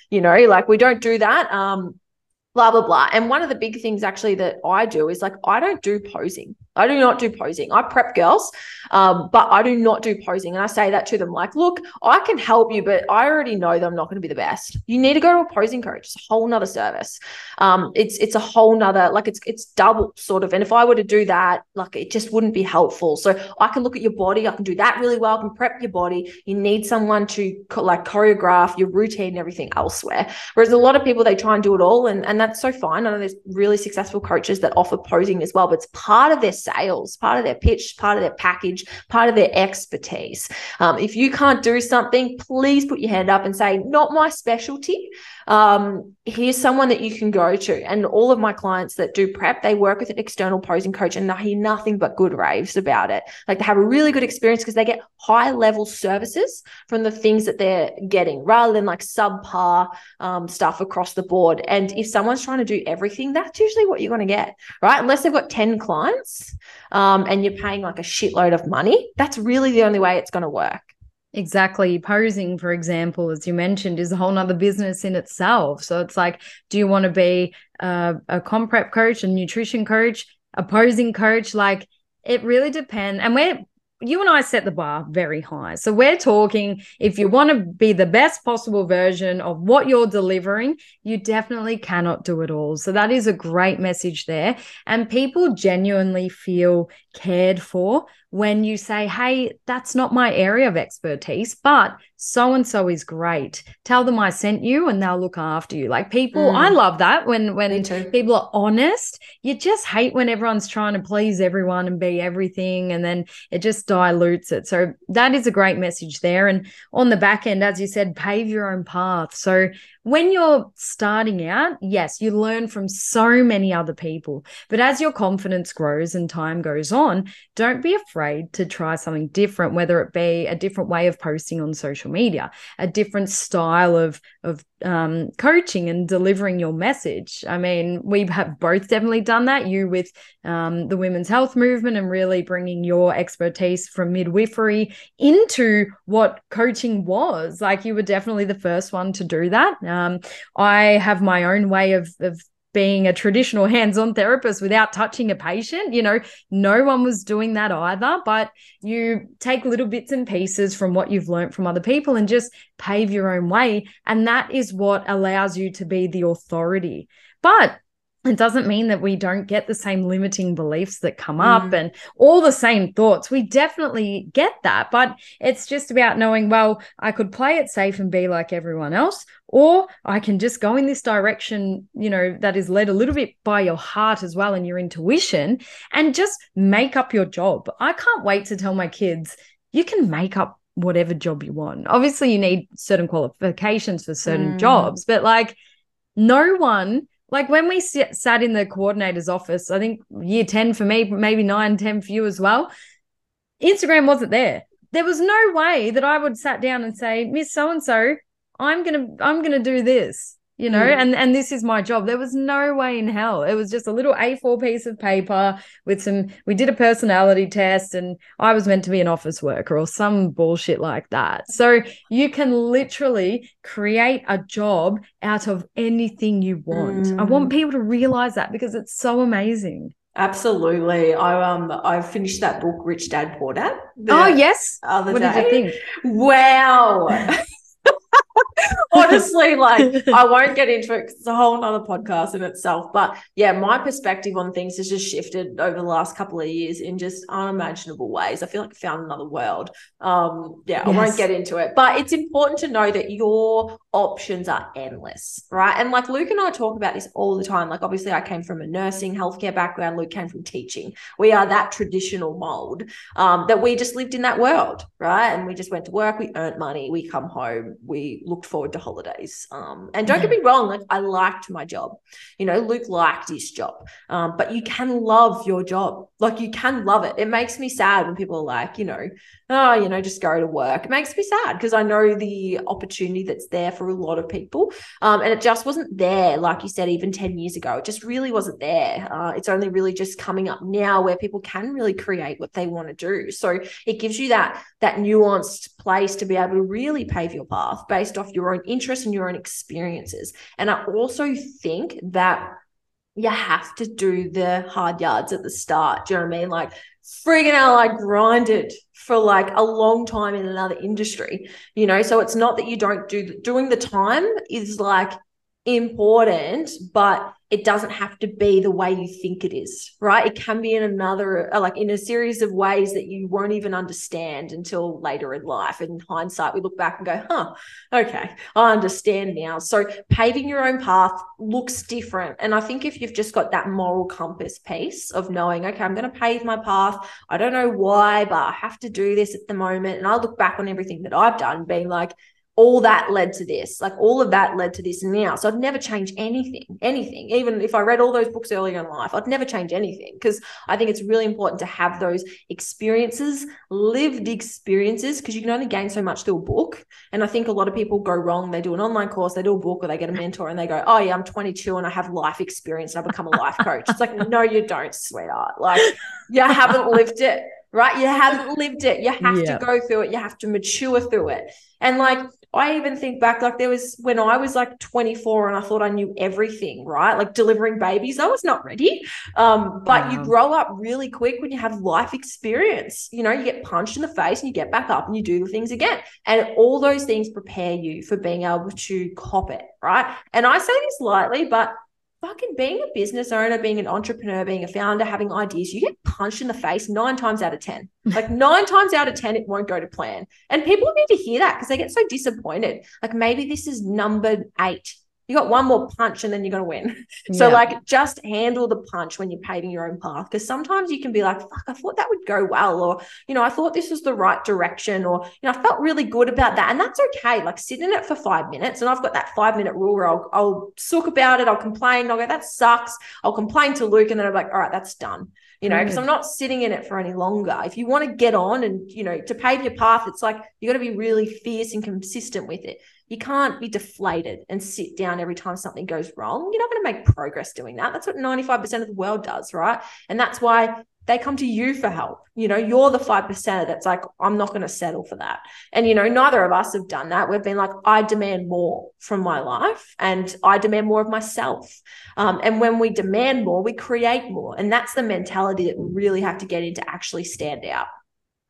You know, like we don't do that. Um, blah, blah, blah. And one of the big things actually that I do is like, I don't do posing. I do not do posing. I prep girls, um, but I do not do posing. And I say that to them like, look, I can help you, but I already know that I'm not going to be the best. You need to go to a posing coach. It's a whole nother service. Um, it's it's a whole nother, like it's it's double sort of. And if I were to do that, like it just wouldn't be helpful. So I can look at your body. I can do that really well. I can prep your body. You need someone to co- like choreograph your routine and everything elsewhere. Whereas a lot of people, they try and do it all. And, and that's so fine. I know there's really successful coaches that offer posing as well, but it's part of their sales, part of their pitch, part of their package, part of their expertise. Um, if you can't do something, please put your hand up and say, not my specialty. Um, here's someone that you can go to. And all of my clients that do prep, they work with an external posing coach, and I hear nothing but good raves about it. Like, they have a really good experience because they get high level services from the things that they're getting, rather than like subpar um, stuff across the board. And if someone's trying to do everything, that's usually what you're going to get, right? Unless they've got ten clients um, and you're paying like a shitload of money, that's really the only way it's going to work. Exactly. Posing, for example, as you mentioned, is a whole nother business in itself. So it's like, do you want to be a, a comp prep coach, a nutrition coach, a posing coach? Like, it really depends. And we're, you and I set the bar very high. So we're talking, if you want to be the best possible version of what you're delivering, you definitely cannot do it all. So that is a great message there. And people genuinely feel cared for when you say, hey, that's not my area of expertise, but so-and-so is great. Tell them I sent you and they'll look after you. Like, people, mm. I love that when, when people are honest. You just hate when everyone's trying to please everyone and be everything, and then it just dilutes it. So that is a great message there. And on the back end, as you said, pave your own path. So when you're starting out, yes, you learn from so many other people, but as your confidence grows and time goes on, don't be afraid to try something different, whether it be a different way of posting on social media, a different style of, of um, coaching and delivering your message. I mean, we have both definitely done that, you with um, the women's health movement and really bringing your expertise from midwifery into what coaching was. Like, you were definitely the first one to do that. Um, Um, I have my own way of, of being a traditional hands-on therapist without touching a patient. You know, no one was doing that either, but you take little bits and pieces from what you've learned from other people and just pave your own way. And that is what allows you to be the authority. But it doesn't mean that we don't get the same limiting beliefs that come up mm. and all the same thoughts. We definitely get that, but it's just about knowing, well, I could play it safe and be like everyone else, or I can just go in this direction, you know, that is led a little bit by your heart as well and your intuition, and just make up your job. I can't wait to tell my kids, you can make up whatever job you want. Obviously, you need certain qualifications for certain mm. jobs, but like no one... Like when we sat in the coordinator's office, I think year ten for me, maybe nine, ten for you as well, Instagram wasn't there. There was no way that I would sat down and say, Miss So-and-so, I'm going to I'm gonna do this, you know, mm. and, and this is my job. There was no way in hell. It was just a little A four piece of paper with some, we did a personality test and I was meant to be an office worker or some bullshit like that. So you can literally create a job out of anything you want. Mm. I want people to realize that because it's so amazing. Absolutely. I um I finished that book, Rich Dad Poor Dad. Oh, yes. Other what day. Did you think? Wow. Honestly, like, I won't get into it because it's a whole nother podcast in itself. But yeah, my perspective on things has just shifted over the last couple of years in just unimaginable ways. I feel like I found another world. Um, yeah, yes. I won't get into it. But it's important to know that your options are endless, right? And like Luke and I talk about this all the time. Like, obviously, I came from a nursing healthcare background. Luke came from teaching. We are that traditional mold um, that we just lived in that world, right? And we just went to work. We earned money. We come home. We looked forward to holidays. Um, and don't get me wrong, like, I liked my job. You know, Luke liked his job. Um, but you can love your job. Like, you can love it. It makes me sad when people are like, you know, oh, you know, just go to work. It makes me sad because I know the opportunity that's there for a lot of people. Um, and it just wasn't there, like you said, even ten years ago. It just really wasn't there. Uh, it's only really just coming up now where people can really create what they want to do. So it gives you that, that nuanced place to be able to really pave your path based off your own interests and your own experiences. And I also think that you have to do the hard yards at the start. Do you know what I mean? Like, friggin' hell, I grinded for like a long time in another industry, you know? So it's not that you don't do, doing the time is like, important, but it doesn't have to be the way you think it is, right? It can be in another, like in a series of ways that you won't even understand until later in life. In hindsight, we look back and go, huh, okay, I understand now. So paving your own path looks different. And I think if you've just got that moral compass piece of knowing, okay, I'm going to pave my path. I don't know why, but I have to do this at the moment. And I look back on everything that I've done being like, all that led to this, like all of that led to this now. So I'd never change anything, anything. Even if I read all those books earlier in life, I'd never change anything, because I think it's really important to have those experiences, lived experiences, because you can only gain so much through a book. And I think a lot of people go wrong. They do an online course, they do a book, or they get a mentor and they go, oh yeah, I'm twenty-two and I have life experience and I become a life coach. It's like, no, you don't, sweetheart. Like you haven't lived it. Right? You haven't lived it. You have yeah. to go through it. You have to mature through it. And like, I even think back, like there was when I was like twenty-four and I thought I knew everything, right? Like delivering babies, I was not ready. Um, but wow. you grow up really quick when you have life experience, you know, you get punched in the face and you get back up and you do the things again. And all those things prepare you for being able to cop it. Right. And I say this lightly, but fucking being a business owner, being an entrepreneur, being a founder, having ideas, you get punched in the face nine times out of ten. Like nine times out of ten, it won't go to plan. And people need to hear that because they get so disappointed. Like maybe this is number eight. You got one more punch and then you're going to win. Yeah. So like just handle the punch when you're paving your own path. Because sometimes you can be like, fuck, I thought that would go well. Or, you know, I thought this was the right direction, or, you know, I felt really good about that. And that's okay. Like sit in it for five minutes. And I've got that five minute rule where I'll, I'll sook about it. I'll complain. I'll go, that sucks. I'll complain to Luke. And then I'm like, all right, that's done. You know, because mm. I'm not sitting in it for any longer. If you want to get on and, you know, to pave your path, it's like you got to be really fierce and consistent with it. You can't be deflated and sit down every time something goes wrong. You're not going to make progress doing that. That's what ninety-five percent of the world does, right? And that's why they come to you for help. You know, you're the five percent that's like, I'm not going to settle for that. And, you know, neither of us have done that. We've been like, I demand more from my life and I demand more of myself. Um, and when we demand more, we create more. And that's the mentality that we really have to get into actually stand out.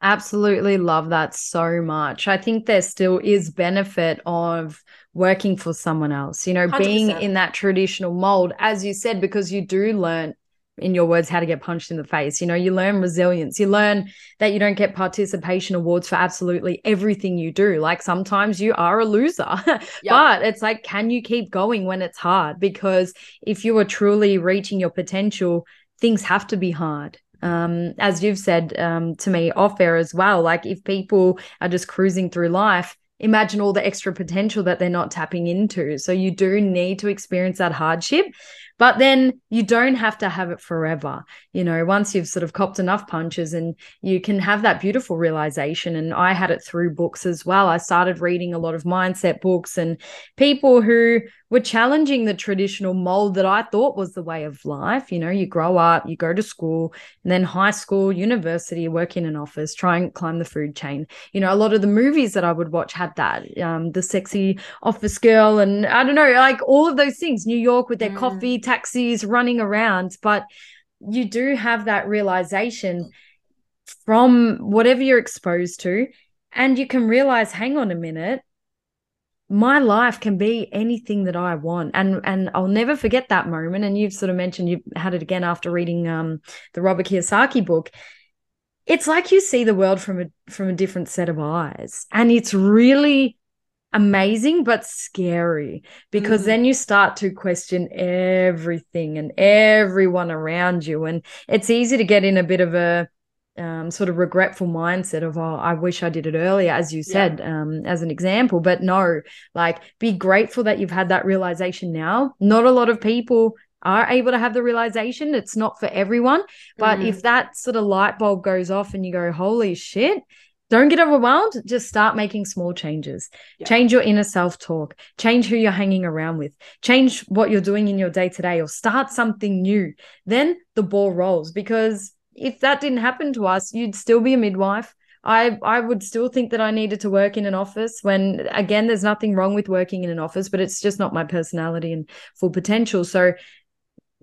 Absolutely love that so much. I think there still is benefit of working for someone else, you know, one hundred percent being in that traditional mold, as you said, because you do learn, in your words, how to get punched in the face. You know, you learn resilience. You learn that you don't get participation awards for absolutely everything you do. Like sometimes you are a loser, yeah. but it's like, can you keep going when it's hard? Because if you are truly reaching your potential, things have to be hard. Um, as you've said um, to me off air as well, like if people are just cruising through life, imagine all the extra potential that they're not tapping into. So you do need to experience that hardship, but then you don't have to have it forever. You know, once you've sort of copped enough punches and you can have that beautiful realization. And I had it through books as well. I started reading a lot of mindset books and people who were challenging the traditional mold that I thought was the way of life. You know, you grow up, you go to school, and then high school, university, work in an office, try and climb the food chain. You know, a lot of the movies that I would watch had that, um, the sexy office girl and I don't know, like all of those things, New York with their mm. coffee, taxis, running around. But you do have that realization from whatever you're exposed to, and you can realize, hang on a minute, my life can be anything that I want. And and I'll never forget that moment. And you've sort of mentioned you had it again after reading um, the Robert Kiyosaki book. It's like you see the world from a from a different set of eyes. And it's really amazing but scary, because mm-hmm. then you start to question everything and everyone around you. And it's easy to get in a bit of a Um, sort of regretful mindset of, oh, I wish I did it earlier, as you said, yeah. um, as an example. But no, like be grateful that you've had that realization now. Not a lot of people are able to have the realization. It's not for everyone. But mm. if that sort of light bulb goes off and you go, holy shit, don't get overwhelmed. Just start making small changes. Yeah. Change your inner self-talk. Change who you're hanging around with. Change what you're doing in your day-to-day, or start something new. Then the ball rolls, because if that didn't happen to us, you'd still be a midwife. I, I would still think that I needed to work in an office when, again, there's nothing wrong with working in an office, but it's just not my personality and full potential. So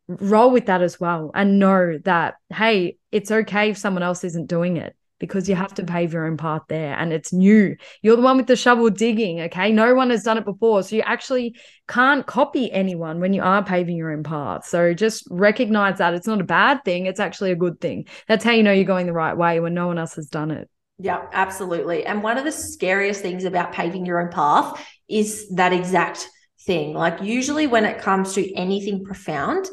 roll with that as well, and know that, hey, it's okay if someone else isn't doing it. because you have to pave your own path there, and it's new. You're the one with the shovel digging, okay? No one has done it before, so you actually can't copy anyone when you are paving your own path. So just recognize that it's not a bad thing. It's actually a good thing. That's how you know you're going the right way, when no one else has done it. Yeah, absolutely. And one of the scariest things about paving your own path is that exact thing. Like, usually when it comes to anything profound,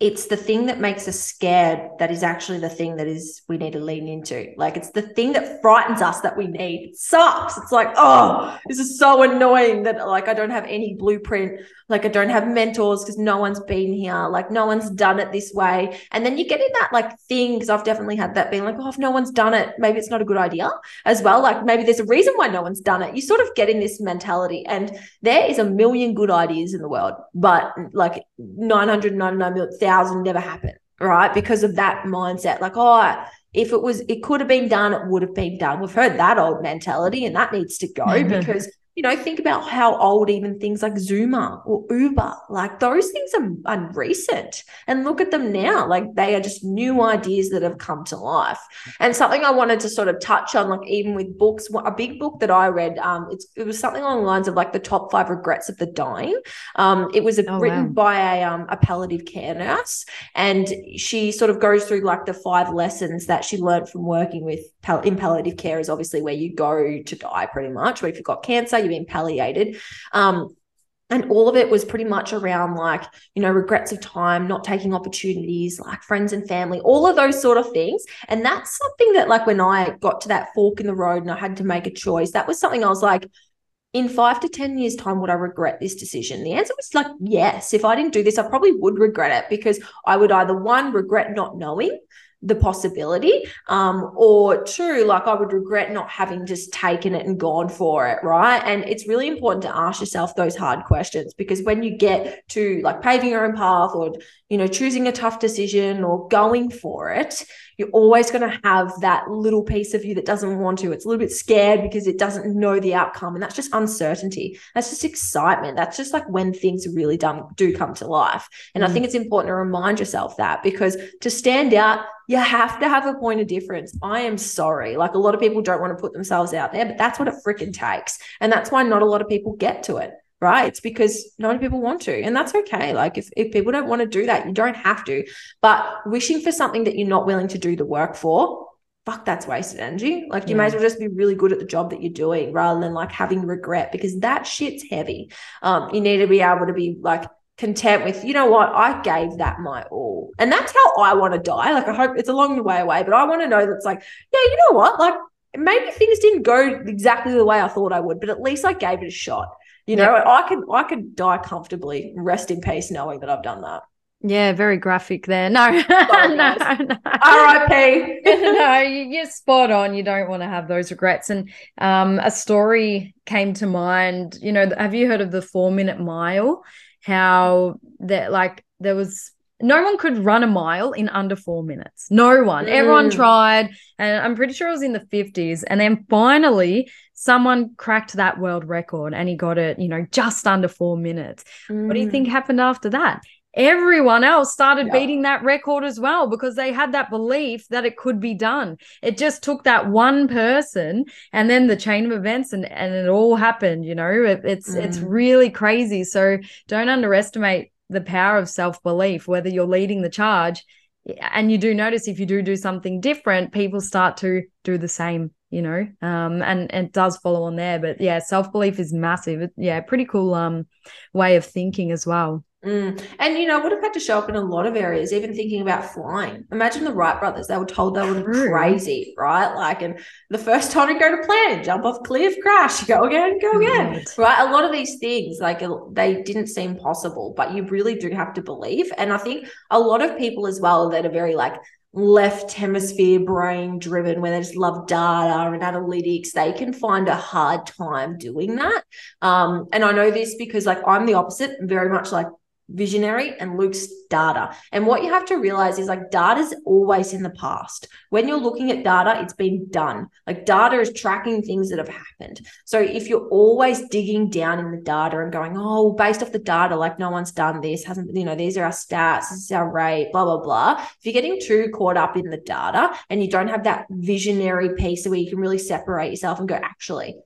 it's the thing that makes us scared that is actually the thing that is we need to lean into. Like, it's the thing that frightens us that we need. It sucks. It's like, oh, this is so annoying that, like, I don't have any blueprint. Like, I don't have mentors because no one's been here. Like, no one's done it this way. And then you get in that, like, thing, because I've definitely had that, being like, oh, if no one's done it, maybe it's not a good idea as well. Like, maybe there's a reason why no one's done it. You sort of get in this mentality, and there is a million good ideas in the world, but like nine hundred ninety-nine thousand never happen, right? Because of that mindset. Like, oh, if it was, it could have been done, it would have been done. We've heard that old mentality, and that needs to go, mm-hmm. because, you know, think about how old even things like Zoomer or Uber, like those things are, are recent, and look at them now. Like, they are just new ideas that have come to life. And something I wanted to sort of touch on, like, even with books, a big book that I read, um, it's, it was something along the lines of like the top five regrets of the dying. Um, it was a, oh, written wow. by a, um, a palliative care nurse, and she sort of goes through like the five lessons that she learned from working with pal- in palliative care is obviously where you go to die, pretty much, where if you've got cancer, you've been palliated. Um, and all of it was pretty much around, like, you know, regrets of time, not taking opportunities, like friends and family, all of those sort of things. And that's something that, like, when I got to that fork in the road and I had to make a choice, that was something I was like, in five to ten years time, would I regret this decision? The answer was like, yes. If I didn't do this, I probably would regret it, because I would either, one, regret not knowing the possibility, um, or two, like, I would regret not having just taken it and gone for it, right? And it's really important to ask yourself those hard questions, because when you get to like paving your own path, or, you know, choosing a tough decision, or going for it, you're always going to have that little piece of you that doesn't want to. It's a little bit scared because it doesn't know the outcome. And that's just uncertainty. That's just excitement. That's just like when things really do come to life. And mm. I think it's important to remind yourself that, because to stand out, you have to have a point of difference. I am sorry. Like, a lot of people don't want to put themselves out there, but that's what it freaking takes. And that's why not a lot of people get to it, right? It's because not many people want to, and that's okay. Like, if, if people don't want to do that, you don't have to. But wishing for something that you're not willing to do the work for, fuck, that's wasted energy. Like, you yeah. may as well just be really good at the job that you're doing, rather than like having regret, because that shit's heavy. Um, you need to be able to be like content with, you know what, I gave that my all. And that's how I want to die. Like, I hope it's a long way away, but I want to know that's like, yeah, you know what, like, maybe things didn't go exactly the way I thought I would, but at least I gave it a shot. You know, yeah. I could I could die comfortably, rest in peace, knowing that I've done that. Yeah, very graphic there. No, Sorry, no, no. R I P No, you're spot on. You don't want to have those regrets. And um, a story came to mind. You know, have you heard of the four minute mile? How that, like, there was no one could run a mile in under four minutes. No one. Mm. Everyone tried, and I'm pretty sure it was in the fifties. And then finally, someone cracked that world record, and he got it, you know, just under four minutes. Mm. What do you think happened after that? Everyone else started yeah. beating that record as well, because they had that belief that it could be done. It just took that one person, and then the chain of events, and, and it all happened, you know. It, it's, mm. it's really crazy. So don't underestimate the power of self-belief, whether you're leading the charge. And you do notice, if you do do something different, people start to do the same, you know, um, and, and it does follow on there. But, yeah, self-belief is massive. It, yeah, pretty cool um way of thinking as well. Mm. And, you know, would have had to show up in a lot of areas, even thinking about flying. Imagine the Wright brothers. They were told they were crazy, right? Like, and the first time you go to plan, jump off cliff, crash, go again, go again, right. right? A lot of these things, like, they didn't seem possible, but you really do have to believe. And I think a lot of people as well that are very, like, left hemisphere brain driven, where they just love data and analytics, they can find a hard time doing that. Um, and I know this because, like, I'm the opposite, very much like visionary and Luke's data. And what you have to realize is, like, data is always in the past. When you're looking at data, it's been done. Like, data is tracking things that have happened. So if you're always digging down in the data and going, oh, based off the data, like, no one's done this, hasn't, you know, these are our stats, this is our rate, blah, blah, blah. If you're getting too caught up in the data and you don't have that visionary piece where you can really separate yourself and go, actually,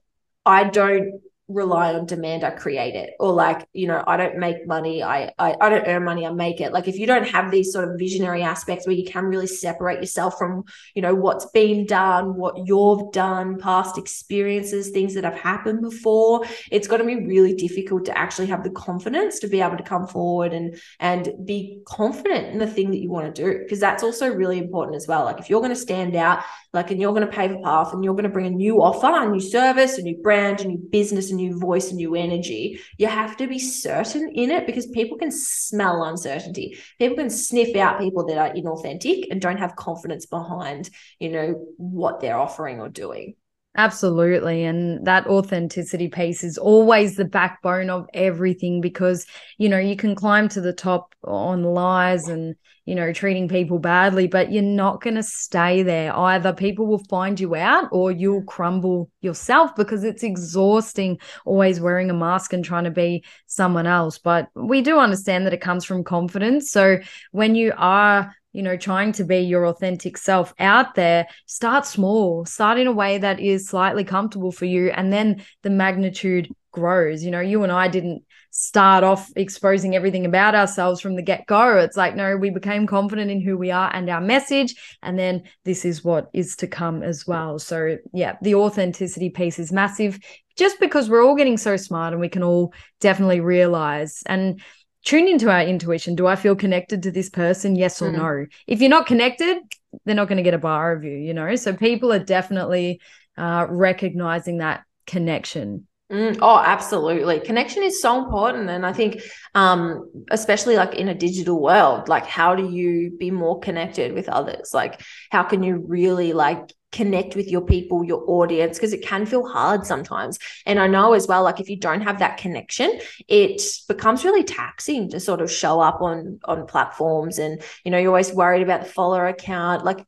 I don't rely on demand, I create it. Or like, you know, I don't make money, I, I I don't earn money, I make it. Like, if you don't have these sort of visionary aspects where you can really separate yourself from, you know, what's been done, what you've done, past experiences, things that have happened before, it's going to be really difficult to actually have the confidence to be able to come forward and and be confident in the thing that you want to do. Because that's also really important as well. Like, if you're going to stand out, like, and you're going to pave a path and you're going to bring a new offer, a new service, a new brand, a new business, a new voice, a new energy, you have to be certain in it, because people can smell uncertainty. People can sniff out people that are inauthentic and don't have confidence behind, you know, what they're offering or doing. Absolutely. And that authenticity piece is always the backbone of everything, because, you know, you can climb to the top on lies and, you know, treating people badly, but you're not going to stay there. Either people will find you out or you'll crumble yourself, because it's exhausting always wearing a mask and trying to be someone else. But we do understand that it comes from confidence. So when you are, you know, trying to be your authentic self out there, start small, start in a way that is slightly comfortable for you. And then the magnitude grows. You know, you and I didn't start off exposing everything about ourselves from the get-go. It's like, no, we became confident in who we are and our message, and then this is what is to come as well. So yeah, the authenticity piece is massive, just because we're all getting so smart and we can all definitely realize and tune into our intuition. Do I feel connected to this person? Yes or mm. no? If you're not connected, they're not going to get a bar of you, you know? So people are definitely uh, recognizing that connection. Mm, oh, absolutely. Connection is so important. And I think, um, especially like in a digital world, like, how do you be more connected with others? Like, how can you really like connect with your people, your audience? Because it can feel hard sometimes. And I know as well, like, if you don't have that connection, it becomes really taxing to sort of show up on, on platforms. And, you know, you're always worried about the follower account. Like,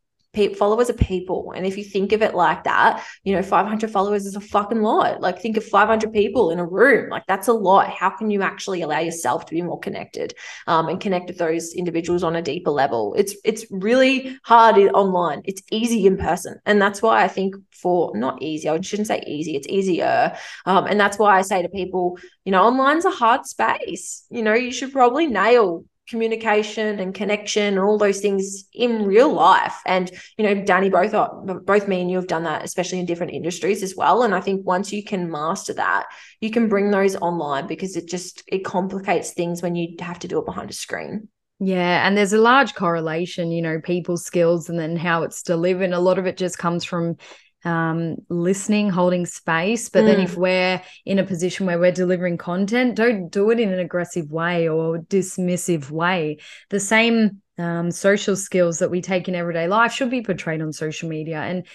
followers are people. And if you think of it like that, you know, five hundred followers is a fucking lot. Like, think of five hundred people in a room. Like, that's a lot. How can you actually allow yourself to be more connected um, and connect with those individuals on a deeper level? It's, it's really hard online. It's easy in person. And that's why I think for not easy, I shouldn't say easy, it's easier. Um, and that's why I say to people, you know, online's a hard space. You know, you should probably nail communication and connection and all those things in real life. And, you know, Danny, both are, both me and you have done that, especially in different industries as well. And I think once you can master that, you can bring those online, because it just, it complicates things when you have to do it behind a screen. Yeah. And there's a large correlation, you know, people's skills and then how it's delivered. A lot of it just comes from um listening, holding space. But mm. then if we're in a position where we're delivering content, don't do it in an aggressive way or dismissive way. The same um social skills that we take in everyday life should be portrayed on social media, and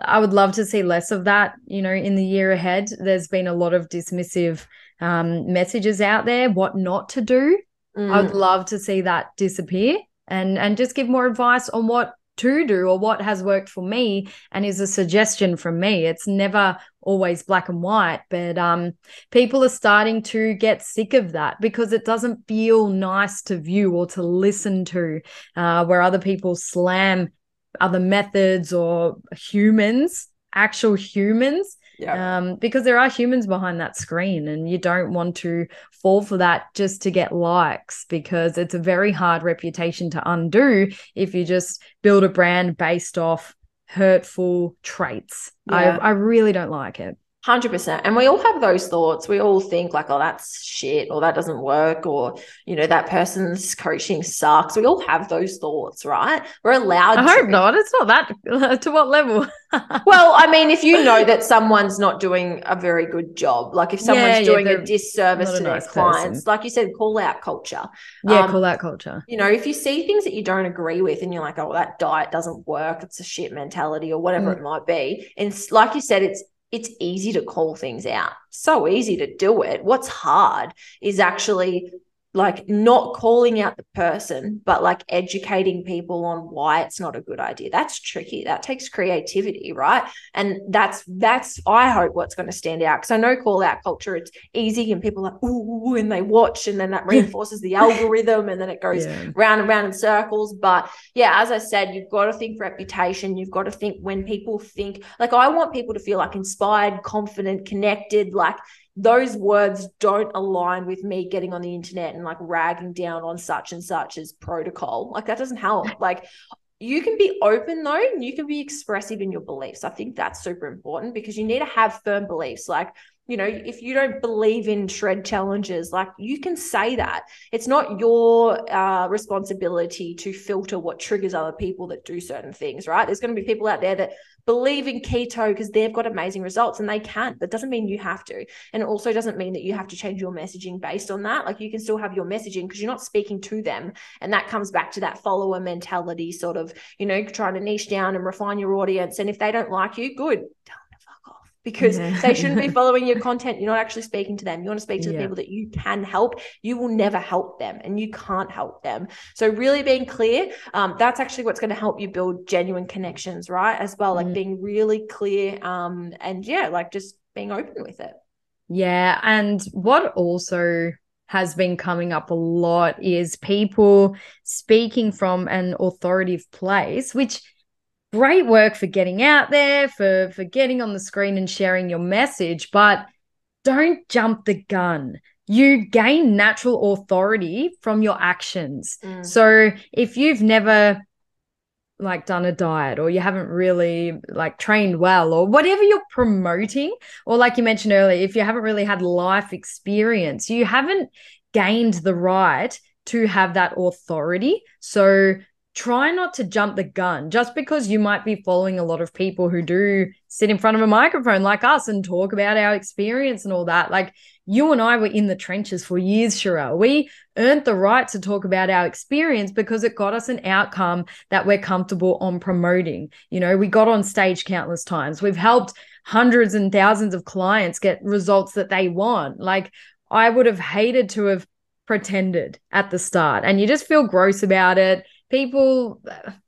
I would love to see less of that, you know, in the year ahead. There's been a lot of dismissive um messages out there, what not to do. mm. I would love to see that disappear, and and just give more advice on what to do or what has worked for me and is a suggestion from me. It's never always black and white, but um people are starting to get sick of that, because it doesn't feel nice to view or to listen to uh where other people slam other methods or humans, actual humans. Yeah. Um, because there are humans behind that screen, and you don't want to fall for that just to get likes, because it's a very hard reputation to undo if you just build a brand based off hurtful traits. Yeah. I, I really don't like it. one hundred percent. And we all have those thoughts. We all think like, oh, that's shit, or that doesn't work, or, you know, that person's coaching sucks. We all have those thoughts, right? We're allowed to. I hope not. It's not that. To what level? Well, I mean, if you know that someone's not doing a very good job, like if someone's yeah, yeah, doing a disservice to a nice their clients, person. Like you said, call out culture. Yeah, um, call out culture. You know, if you see things that you don't agree with and you're like, oh, that diet doesn't work, it's a shit mentality or whatever mm. it might be. And like you said, it's, it's easy to call things out. So easy to do it. What's hard is actually like not calling out the person, but like educating people on why it's not a good idea. That's tricky. That takes creativity, right? And that's, that's, I hope what's going to stand out, because I know call out culture, it's easy and people are like, ooh, and they watch, and then that reinforces the algorithm, and then it goes yeah. round and round in circles. But yeah, as I said, you've got to think reputation. You've got to think when people think, like, I want people to feel like inspired, confident, connected, like, those words don't align with me getting on the internet and like ragging down on such and such as protocol. Like, that doesn't help. Like, you can be open though, and you can be expressive in your beliefs. I think that's super important, because you need to have firm beliefs. Like, you know, if you don't believe in shred challenges, like, you can say that. It's not your uh, responsibility to filter what triggers other people that do certain things, right? There's going to be people out there that believe in keto because they've got amazing results, and they can, but doesn't mean you have to. And it also doesn't mean that you have to change your messaging based on that. Like, you can still have your messaging, because you're not speaking to them. And that comes back to that follower mentality, sort of, you know, trying to niche down and refine your audience. And if they don't like you, good. Because yeah. they shouldn't be following your content. You're not actually speaking to them. You want to speak to the yeah. people that you can help. You will never help them, and you can't help them. So really being clear, um, that's actually what's going to help you build genuine connections, right? As well, like mm. being really clear um, and yeah, like just being open with it. Yeah. And what also has been coming up a lot is people speaking from an authoritative place, which great work for getting out there, for, for getting on the screen and sharing your message, but don't jump the gun. You gain natural authority from your actions. Mm. So if you've never like done a diet, or you haven't really like trained well, or whatever you're promoting, or like you mentioned earlier, if you haven't really had life experience, you haven't gained the right to have that authority. So try not to jump the gun just because you might be following a lot of people who do sit in front of a microphone like us and talk about our experience and all that. Like, you and I were in the trenches for years, Sharelle. We earned the right to talk about our experience because it got us an outcome that we're comfortable on promoting. You know, we got on stage countless times. We've helped hundreds and thousands of clients get results that they want. Like, I would have hated to have pretended at the start, and you just feel gross about it. People,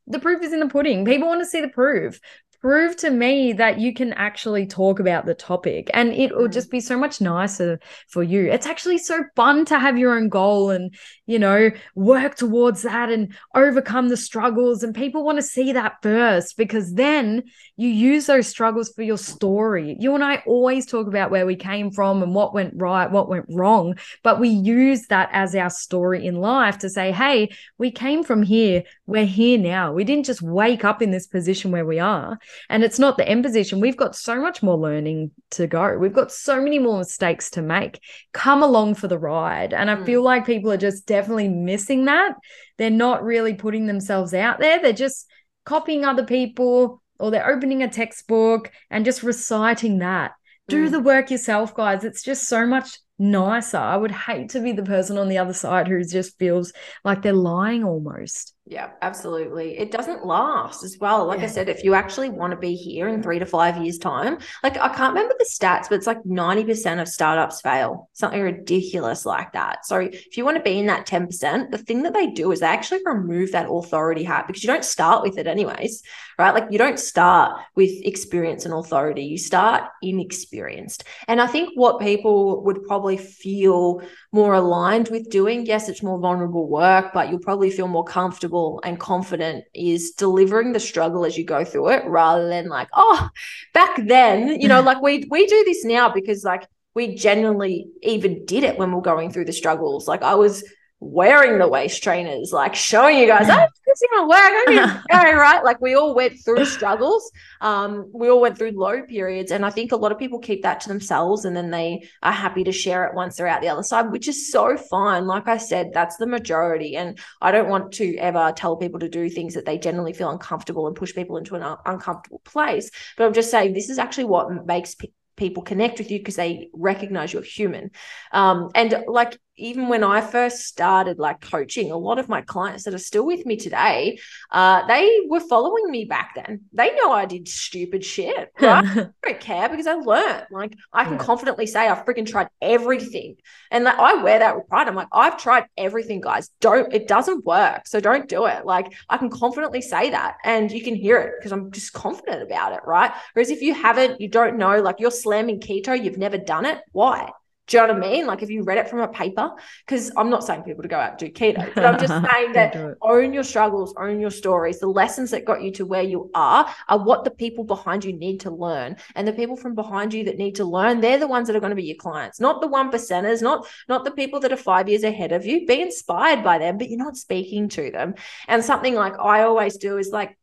the proof is in the pudding. People want to see the proof. Prove to me that you can actually talk about the topic, and it will just be so much nicer for you. It's actually so fun to have your own goal and, you know, work towards that and overcome the struggles. And people want to see that first, because then you use those struggles for your story. You and I always talk about where we came from and what went right, what went wrong, but we use that as our story in life to say, hey, we came from here. We're here now. We didn't just wake up in this position where we are. And it's not the end position. We've got so much more learning to go. We've got so many more mistakes to make. Come along for the ride. And I feel like people are just definitely missing that. They're not really putting themselves out there. They're just copying other people, or they're opening a textbook and just reciting that. Do the work yourself, guys. It's just so much nicer. I would hate to be the person on the other side who just feels like they're lying almost. Yeah, absolutely. It doesn't last as well. Like yeah. I said, if you actually want to be here in three to five years' time, like, I can't remember the stats, but it's like ninety percent of startups fail, something ridiculous like that. So if you want to be in that ten percent, the thing that they do is they actually remove that authority hat, because you don't start with it anyways, right? Like, you don't start with experience and authority. You start inexperienced. And I think what people would probably feel more aligned with doing, yes, it's more vulnerable work, but you'll probably feel more comfortable and confident is delivering the struggle as you go through it, rather than like, oh, back then, you know, like we we do this now because like we genuinely even did it when we we're going through the struggles. Like, I was wearing the waist trainers, like showing you guys, oh, this is gonna work, okay, right? Like, we all went through struggles. Um, we all went through low periods, and I think a lot of people keep that to themselves, and then they are happy to share it once they're out the other side, which is so fine. Like I said, that's the majority, and I don't want to ever tell people to do things that they generally feel uncomfortable and push people into an un- uncomfortable place. But I'm just saying, this is actually what makes pe- people connect with you, because they recognize you're human. Um, and like, even when I first started like coaching, a lot of my clients that are still with me today, uh, they were following me back then. They know I did stupid shit. Right? I don't care because I learned. Like I can yeah. confidently say I've freaking tried everything. And like, I wear that with pride. I'm like, I've tried everything, guys. Don't, it doesn't work. So don't do it. Like I can confidently say that and you can hear it because I'm just confident about it. Right. Whereas if you haven't, you don't know, like you're slamming keto, you've never done it. Why? Do you know what I mean? Like, if you read it from a paper, because I'm not saying people to go out and do keto, but I'm just saying that own your struggles, own your stories. The lessons that got you to where you are are what the people behind you need to learn. And the people from behind you that need to learn, they're the ones that are going to be your clients, not the one percenters, not, not the people that are five years ahead of you. Be inspired by them, but you're not speaking to them. And something like I always do is like,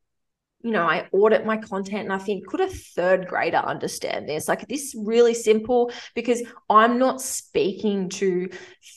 you know, I audit my content and I think, could a third grader understand this? Like this really simple, because I'm not speaking to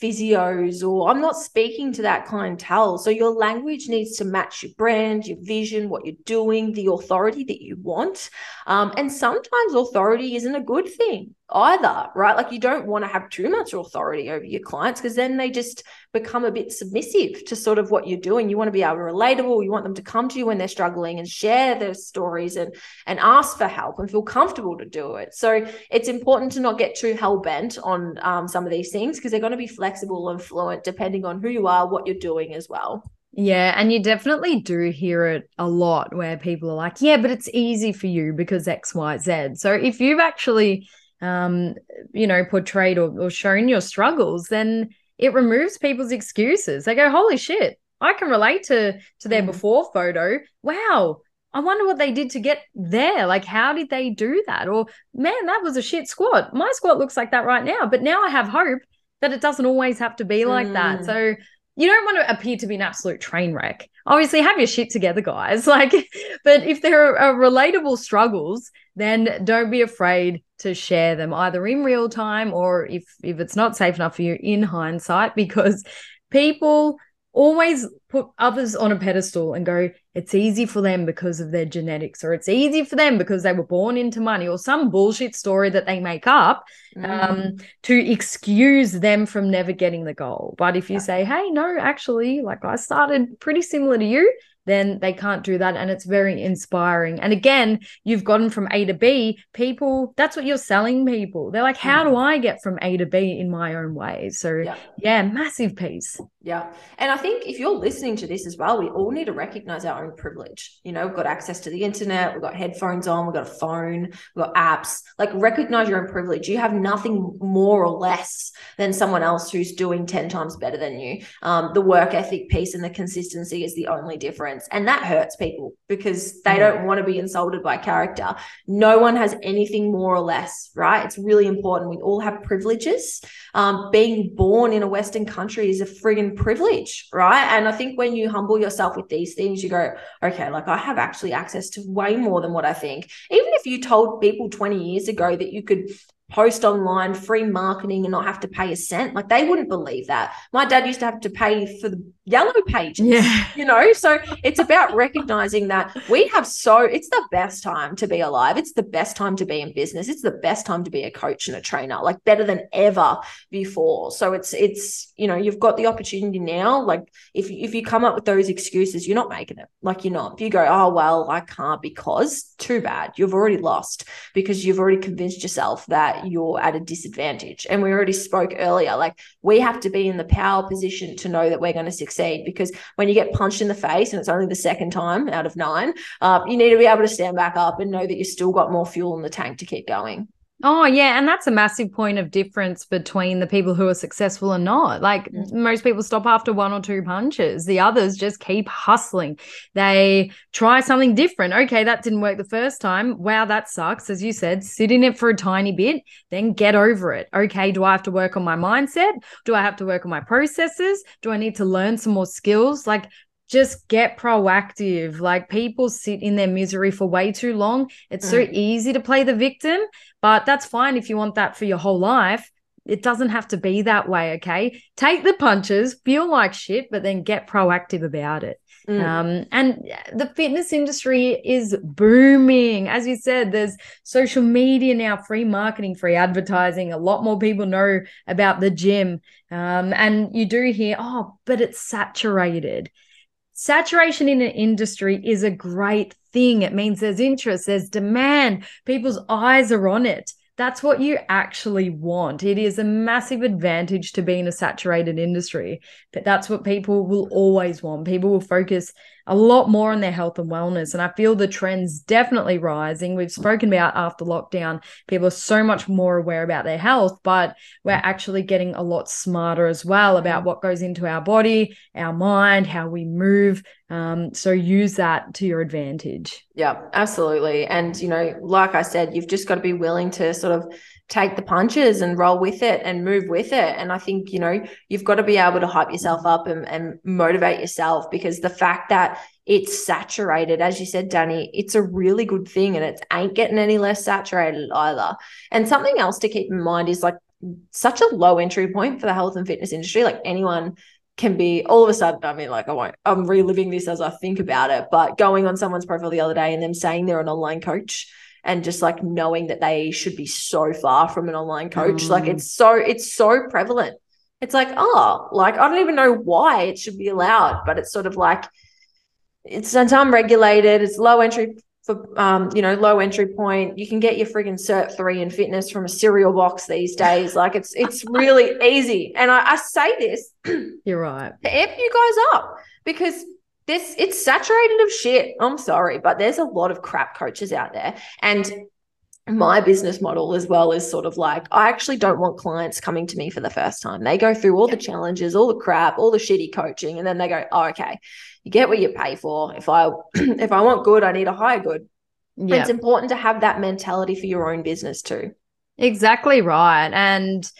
physios or I'm not speaking to that clientele. So your language needs to match your brand, your vision, what you're doing, the authority that you want. Um, and sometimes authority isn't a good thing either, right? Like you don't want to have too much authority over your clients because then they just become a bit submissive to sort of what you're doing. You want to be able to relatable. You want them to come to you when they're struggling and share their stories and, and ask for help and feel comfortable to do it. So it's important to not get too hell-bent on um, some of these things because they're going to be flexible and fluent depending on who you are, what you're doing as well. Yeah, and you definitely do hear it a lot where people are like, yeah, but it's easy for you because X, Y, Z. So if you've actually um you know portrayed or, or shown your struggles, then it removes people's excuses. They go, holy shit, I can relate to to their mm. before photo. Wow, I wonder what they did to get there. Like, how did they do that? Or, man, that was a shit squat. My squat looks like that right now, but now I have hope that it doesn't always have to be like mm. that. So you don't want to appear to be an absolute train wreck. Obviously, have your shit together, guys. Like, but if there are relatable struggles, then don't be afraid to share them either in real time or if, if it's not safe enough for you in hindsight, because people always put others on a pedestal and go, it's easy for them because of their genetics, or it's easy for them because they were born into money, or some bullshit story that they make up mm. um, to excuse them from never getting the goal. But if you yeah. say, hey, no, actually, like I started pretty similar to you, then they can't do that. And it's very inspiring. And again, you've gotten from A to B. People, that's what you're selling people. They're like, how do I get from A to B in my own way? So yeah, yeah massive piece. Yeah. And I think if you're listening to this as well, we all need to recognize our own privilege. You know, we've got access to the internet. We've got headphones on. We've got a phone. We've got apps. Like, recognize your own privilege. You have nothing more or less than someone else who's doing ten times better than you. Um, the work ethic piece and the consistency is the only difference. And that hurts people because they don't want to be insulted by character. No one has anything more or less, right? It's really important. We all have privileges. Um, being born in a Western country is a friggin' privilege, right? And I think when you humble yourself with these things, you go, okay, like I have actually access to way more than what I think. Even if you told people twenty years ago that you could post online, free marketing and not have to pay a cent, like they wouldn't believe that. My dad used to have to pay for the yellow pages, yeah. you know? So it's about recognizing that we have so, it's the best time to be alive. It's the best time to be in business. It's the best time to be a coach and a trainer, like better than ever before. So it's, it's, you know, you've got the opportunity now. Like if, if you come up with those excuses, you're not making it. Like you're not, if you go, oh, well, I can't because, too bad. You've already lost because you've already convinced yourself that you're at a disadvantage. And we already spoke earlier, like we have to be in the power position to know that we're going to succeed, because when you get punched in the face and it's only the second time out of nine, uh, you need to be able to stand back up and know that you've still got more fuel in the tank to keep going. Oh, yeah. And that's a massive point of difference between the people who are successful and not. Like mm-hmm. most people stop after one or two punches. The others just keep hustling. They try something different. Okay, that didn't work the first time. Wow, that sucks. As you said, sit in it for a tiny bit, then get over it. Okay, do I have to work on my mindset? Do I have to work on my processes? Do I need to learn some more skills? Like, just get proactive. Like, people sit in their misery for way too long. It's mm-hmm. so easy to play the victim, but that's fine if you want that for your whole life. It doesn't have to be that way, okay? Take the punches, feel like shit, but then get proactive about it. Mm. Um, and the fitness industry is booming. As you said, there's social media now, free marketing, free advertising. A lot more people know about the gym. Um, and you do hear, oh, but it's saturated. Saturation in an industry is a great thing. It means there's interest, there's demand, people's eyes are on it. That's what you actually want. It is a massive advantage to be in a saturated industry, but that's what people will always want. People will focus a lot more on their health and wellness, and I feel the trend's definitely rising. We've spoken about after lockdown, people are so much more aware about their health, but we're actually getting a lot smarter as well about what goes into our body, our mind, how we move. Um, so use that to your advantage. Yeah, absolutely. And, you know, like I said, you've just got to be willing to sort of take the punches and roll with it and move with it. And I think, you know, you've got to be able to hype yourself up and, and motivate yourself, because the fact that it's saturated, as you said, Danny, it's a really good thing, and it ain't getting any less saturated either. And something else to keep in mind is, like, such a low entry point for the health and fitness industry. Like, anyone can be all of a sudden, I mean, like I won't, I'm reliving this as I think about it, but going on someone's profile the other day and them saying they're an online coach, and just like knowing that they should be so far from an online coach. Mm. Like it's so, it's so prevalent. It's like, oh, like, I don't even know why it should be allowed, but it's sort of like, it's, it's unregulated. It's low entry for, um, you know, low entry point. You can get your friggin' cert three in fitness from a cereal box these days. Like it's, it's really easy. And I, I say this, you're right, to amp you guys up, because this, it's saturated of shit. I'm sorry, but there's a lot of crap coaches out there. And my business model as well is sort of like, I actually don't want clients coming to me for the first time. They go through all the challenges, all the crap, all the shitty coaching, and then they go, oh, okay, you get what you pay for. If I if I want good, I need a higher good. Yeah. It's important to have that mentality for your own business too. Exactly right. And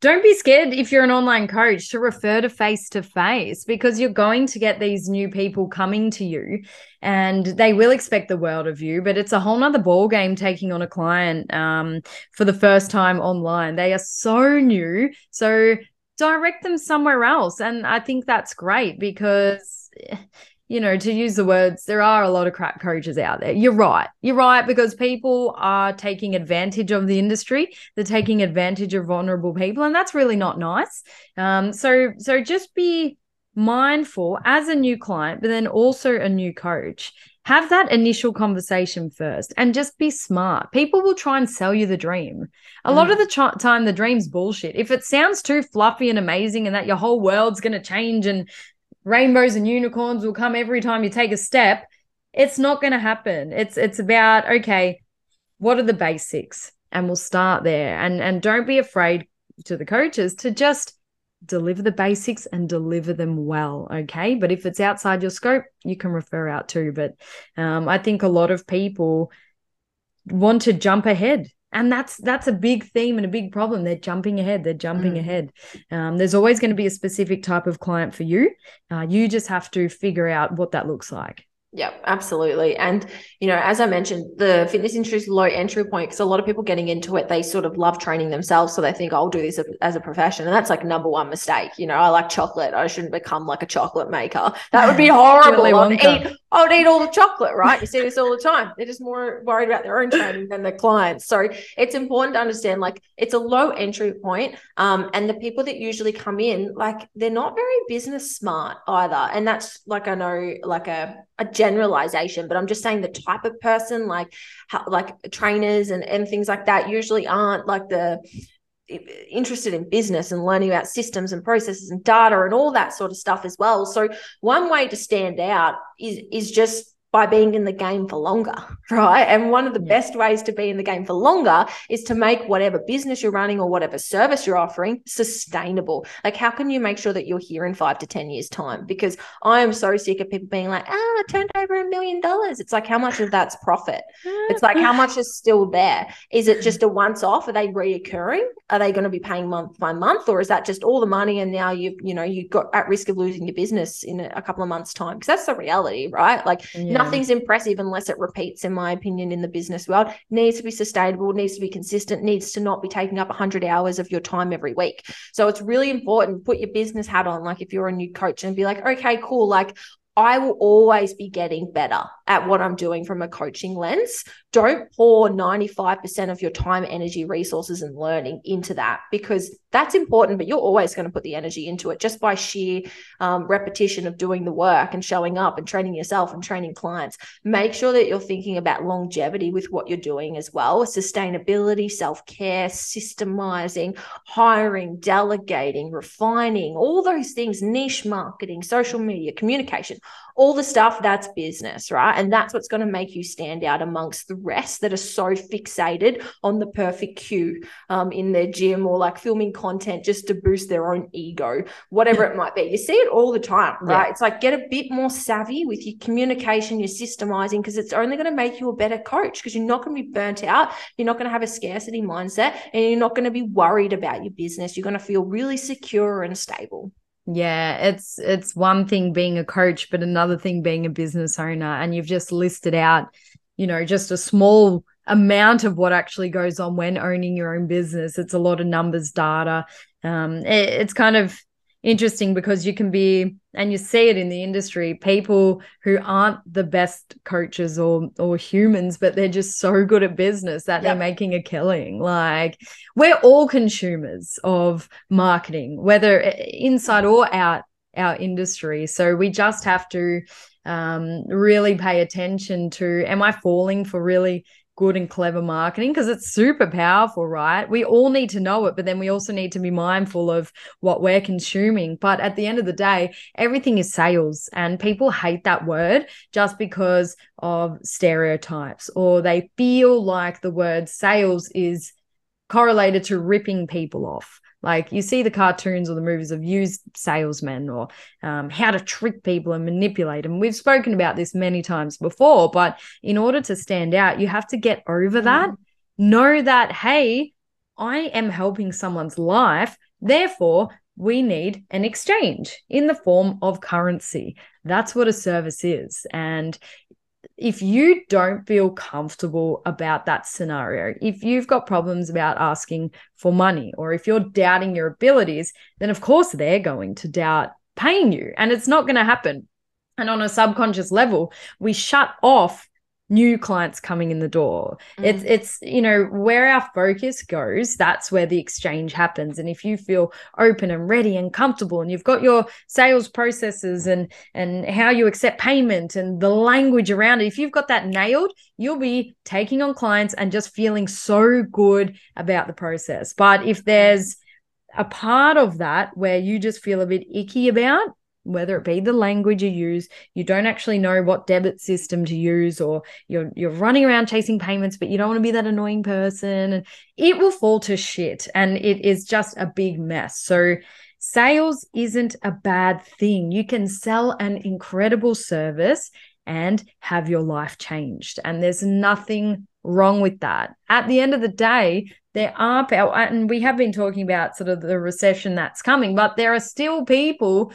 don't be scared, if you're an online coach, to refer to face-to-face, because you're going to get these new people coming to you, and they will expect the world of you, but it's a whole nother ball game taking on a client um, for the first time online. They are so new, so direct them somewhere else. And I think that's great, because, you know, to use the words, there are a lot of crap coaches out there. You're right. You're right, because people are taking advantage of the industry. They're taking advantage of vulnerable people, and that's really not nice. Um, so, so just be mindful as a new client, but then also a new coach. Have that initial conversation first, and just be smart. People will try and sell you the dream. A mm. lot of the ch- time, the dream's bullshit. If it sounds too fluffy and amazing, and that your whole world's going to change and rainbows and unicorns will come every time you take a step, it's not going to happen. It's it's about, okay, what are the basics? And we'll start there. And, and don't be afraid, to the coaches, to just deliver the basics and deliver them well, okay? But if it's outside your scope, you can refer out too. But um, I think a lot of people want to jump ahead. And that's that's a big theme and a big problem. They're jumping ahead. They're jumping mm. ahead. Um, there's always going to be a specific type of client for you. Uh, you just have to figure out what that looks like. Yeah, absolutely. And, you know, as I mentioned, the fitness industry is low entry point, because a lot of people getting into it, they sort of love training themselves. So they think, I'll do this as a profession. And that's like number one mistake. You know, I like chocolate. I shouldn't become like a chocolate maker. That would be horrible. I would eat, I would eat all the chocolate, right? You see this all the time. They're just more worried about their own training than their clients. So it's important to understand, like, it's a low entry point. Um, and the people that usually come in, like, they're not very business smart either. And that's, like, I know, like a, a generalization, but I'm just saying the type of person, like how, like trainers and, and things like that usually aren't like the interested in business and learning about systems and processes and data and all that sort of stuff as well. So one way to stand out is is just by being in the game for longer, right? And one of the yeah. best ways to be in the game for longer is to make whatever business you're running or whatever service you're offering sustainable. Like, how can you make sure that you're here in five to ten years time? Because I am so sick of people being like, ah, I turned over a million dollars. It's like, how much of that's profit? It's like, how much is still there? Is it just a once off? Are they reoccurring? Are they going to be paying month by month? Or is that just all the money and now you've, you know, you've got at risk of losing your business in a couple of months time? Because that's the reality, right? Like, yeah. nothing's impressive unless it repeats, in my opinion, in the business world. It needs to be sustainable, needs to be consistent, needs to not be taking up one hundred hours of your time every week. So it's really important, put your business hat on, like if you're a new coach, and be like, okay, cool, like I will always be getting better at what I'm doing from a coaching lens. Don't pour ninety-five percent of your time, energy, resources, and learning into that, because that's important, but you're always going to put the energy into it just by sheer um, repetition of doing the work and showing up and training yourself and training clients. Make sure that you're thinking about longevity with what you're doing as well, sustainability, self-care, systemizing, hiring, delegating, refining, all those things, niche marketing, social media, communication, all the stuff that's business, right? And that's what's going to make you stand out amongst the rest that are so fixated on the perfect cue um, in their gym, or like filming content just to boost their own ego, whatever it might be. You see it all the time, right? Yeah. It's like, get a bit more savvy with your communication, your systemizing, because it's only going to make you a better coach, because you're not going to be burnt out. You're not going to have a scarcity mindset, and you're not going to be worried about your business. You're going to feel really secure and stable. Yeah, it's it's one thing being a coach, but another thing being a business owner. And you've just listed out, you know, just a small amount of what actually goes on when owning your own business. It's a lot of numbers, data. Um, it, it's kind of interesting because you can be, and you see it in the industry, people who aren't the best coaches or or humans, but they're just so good at business that yep. they're making a killing. Like, we're all consumers of marketing, whether inside or out our industry. So we just have to um, really pay attention to, am I falling for really good and clever marketing? Because it's super powerful, right? We all need to know it, but then we also need to be mindful of what we're consuming. But at the end of the day, everything is sales, and people hate that word just because of stereotypes, or they feel like the word sales is correlated to ripping people off. Like, you see the cartoons or the movies of used salesmen, or um, how to trick people and manipulate them. We've spoken about this many times before, but in order to stand out, you have to get over that. Know that, hey, I am helping someone's life. Therefore, we need an exchange in the form of currency. That's what a service is. And if you don't feel comfortable about that scenario, if you've got problems about asking for money, or if you're doubting your abilities, then of course they're going to doubt paying you, and it's not going to happen. And on a subconscious level, we shut off new clients coming in the door. Mm. It's, it's, you know, where our focus goes, that's where the exchange happens. And if you feel open and ready and comfortable, and you've got your sales processes and, and how you accept payment and the language around it, if you've got that nailed, you'll be taking on clients and just feeling so good about the process. But if there's a part of that where you just feel a bit icky about, whether it be the language you use, you don't actually know what debit system to use, or you're you're running around chasing payments, but you don't want to be that annoying person, and it will fall to shit, and it is just a big mess. So sales isn't a bad thing. You can sell an incredible service and have your life changed, and there's nothing wrong with that. At the end of the day, there are, and we have been talking about sort of the recession that's coming, but there are still people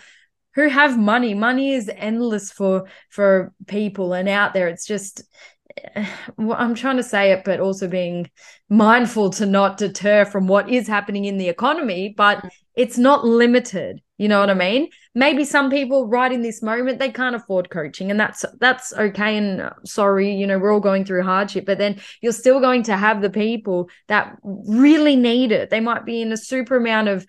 who have money. Money is endless for for people, and out there, it's just, well, I'm trying to say it, but also being mindful to not deter from what is happening in the economy, but it's not limited. You know what I mean? Maybe some people right in this moment, they can't afford coaching, and that's that's okay. And sorry, you know, we're all going through hardship, but then you're still going to have the people that really need it. They might be in a super amount of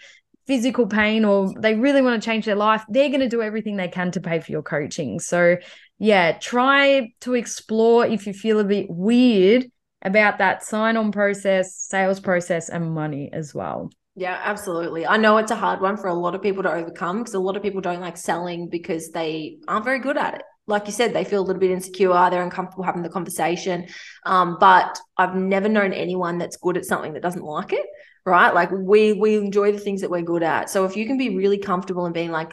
physical pain, or they really want to change their life. They're going to do everything they can to pay for your coaching. So yeah, try to explore, if you feel a bit weird about that, sign-on process, sales process, and money as well. Yeah, absolutely. I know it's a hard one for a lot of people to overcome, because a lot of people don't like selling because they aren't very good at it. Like you said, they feel a little bit insecure. They're uncomfortable having the conversation. Um, but I've never known anyone that's good at something that doesn't like it, right? Like, we we enjoy the things that we're good at. So if you can be really comfortable in being like,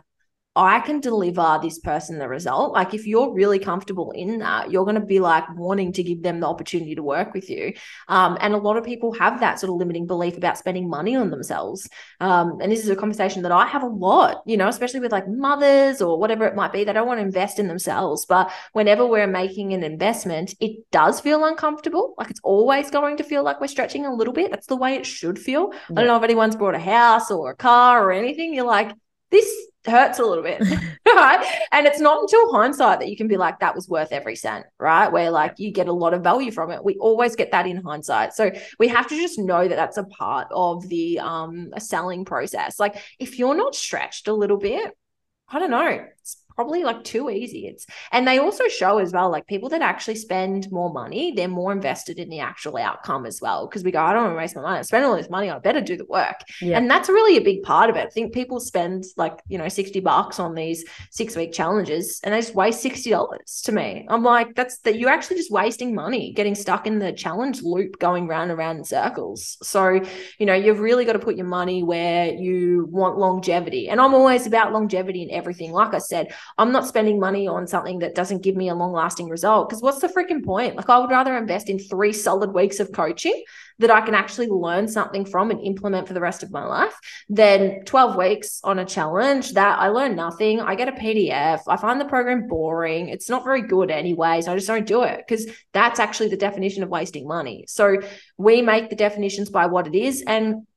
I can deliver this person the result. Like, if you're really comfortable in that, you're going to be like wanting to give them the opportunity to work with you. Um, and a lot of people have that sort of limiting belief about spending money on themselves. Um, and this is a conversation that I have a lot, you know, especially with like mothers or whatever it might be. They don't want to invest in themselves. But whenever we're making an investment, it does feel uncomfortable. Like, it's always going to feel like we're stretching a little bit. That's the way it should feel. Yeah. I don't know if anyone's bought a house or a car or anything. You're like, this hurts a little bit, right? And it's not until hindsight that you can be like, that was worth every cent, right? Where like you get a lot of value from it. We always get that in hindsight. So we have to just know that that's a part of the um selling process. Like if you're not stretched a little bit, I don't know, it's probably like too easy. It's, and they also show as well, like people that actually spend more money, they're more invested in the actual outcome as well. Cause we go, I don't want to waste my money. I spend all this money. I better do the work. Yeah. And that's really a big part of it. I think people spend like, you know, sixty bucks on these six week challenges and they just waste sixty dollars to me. I'm like, that's that you're actually just wasting money, getting stuck in the challenge loop, going round and round in circles. So, you know, you've really got to put your money where you want longevity. And I'm always about longevity in everything. Like I said, I'm not spending money on something that doesn't give me a long lasting result. Cause what's the freaking point? Like I would rather invest in three solid weeks of coaching that I can actually learn something from and implement for the rest of my life than twelve weeks on a challenge that I learn nothing. I get a P D F. I find the program boring. It's not very good anyways. I just don't do it. Cause that's actually the definition of wasting money. So we make the definitions by what it is. And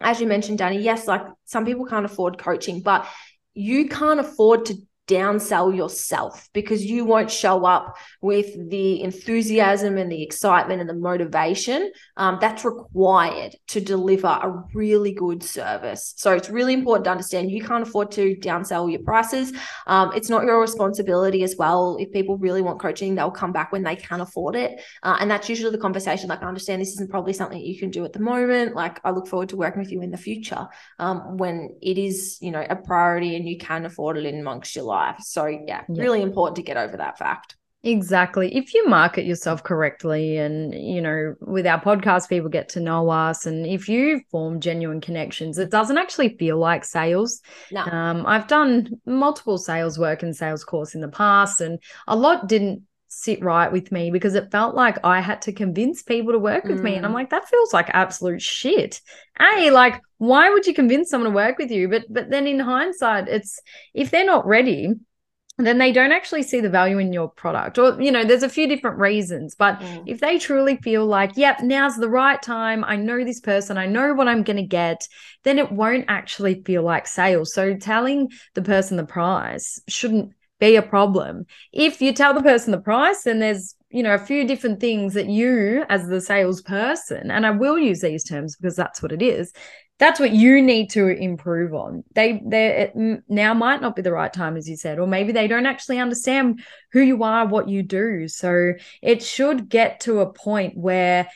as you mentioned, Danny, yes, like some people can't afford coaching, but you can't afford to downsell yourself because you won't show up with the enthusiasm and the excitement and the motivation um, that's required to deliver a really good service. So it's really important to understand you can't afford to downsell your prices. Um, it's not your responsibility as well. If people really want coaching, they'll come back when they can afford it. Uh, and that's usually the conversation. Like, I understand this isn't probably something you can do at the moment. Like, I look forward to working with you in the future um, when it is, you know, a priority and you can afford it in amongst your life. Life. So yeah, yeah, really important to get over that fact. Exactly. If you market yourself correctly and, you know, with our podcast, people get to know us, and if you form genuine connections, it doesn't actually feel like sales. No. Um, I've done multiple sales work and sales course in the past, and a lot didn't sit right with me because it felt like I had to convince people to work with mm. me. And I'm like, that feels like absolute shit. Hey, like, why would you convince someone to work with you? But but then in hindsight, it's if they're not ready, then they don't actually see the value in your product. Or, you know, there's a few different reasons. But mm. if they truly feel like, yep, now's the right time, I know this person, I know what I'm going to get, then it won't actually feel like sales. So telling the person the price shouldn't be a problem. If you tell the person the price, then there's, you know, a few different things that you as the salesperson, and I will use these terms because that's what it is, that's what you need to improve on. They, they now might not be the right time, as you said, or maybe they don't actually understand who you are, what you do. So it should get to a point where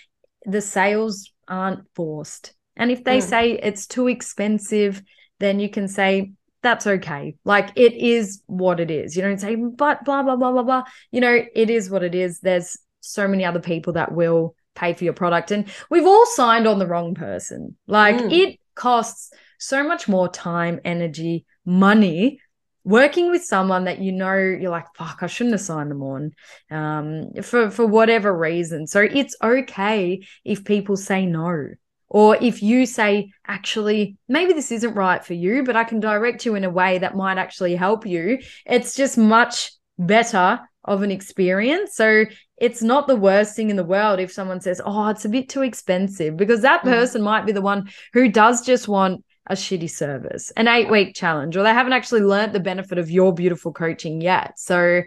the sales aren't forced. And if they mm. say it's too expensive, then you can say, that's okay. Like, it is what it is. You don't say, but blah, blah, blah, blah, blah. You know, it is what it is. There's so many other people that will pay for your product. And we've all signed on the wrong person. Like, mm. it costs so much more time, energy, money working with someone that, you know, you're like, fuck, I shouldn't have signed them on um, for, for whatever reason. So it's okay if people say no. Or if you say, actually, maybe this isn't right for you, but I can direct you in a way that might actually help you. It's just much better of an experience. So it's not the worst thing in the world if someone says, oh, it's a bit too expensive, because that person mm. might be the one who does just want a shitty service, an eight-week challenge, or they haven't actually learned the benefit of your beautiful coaching yet. So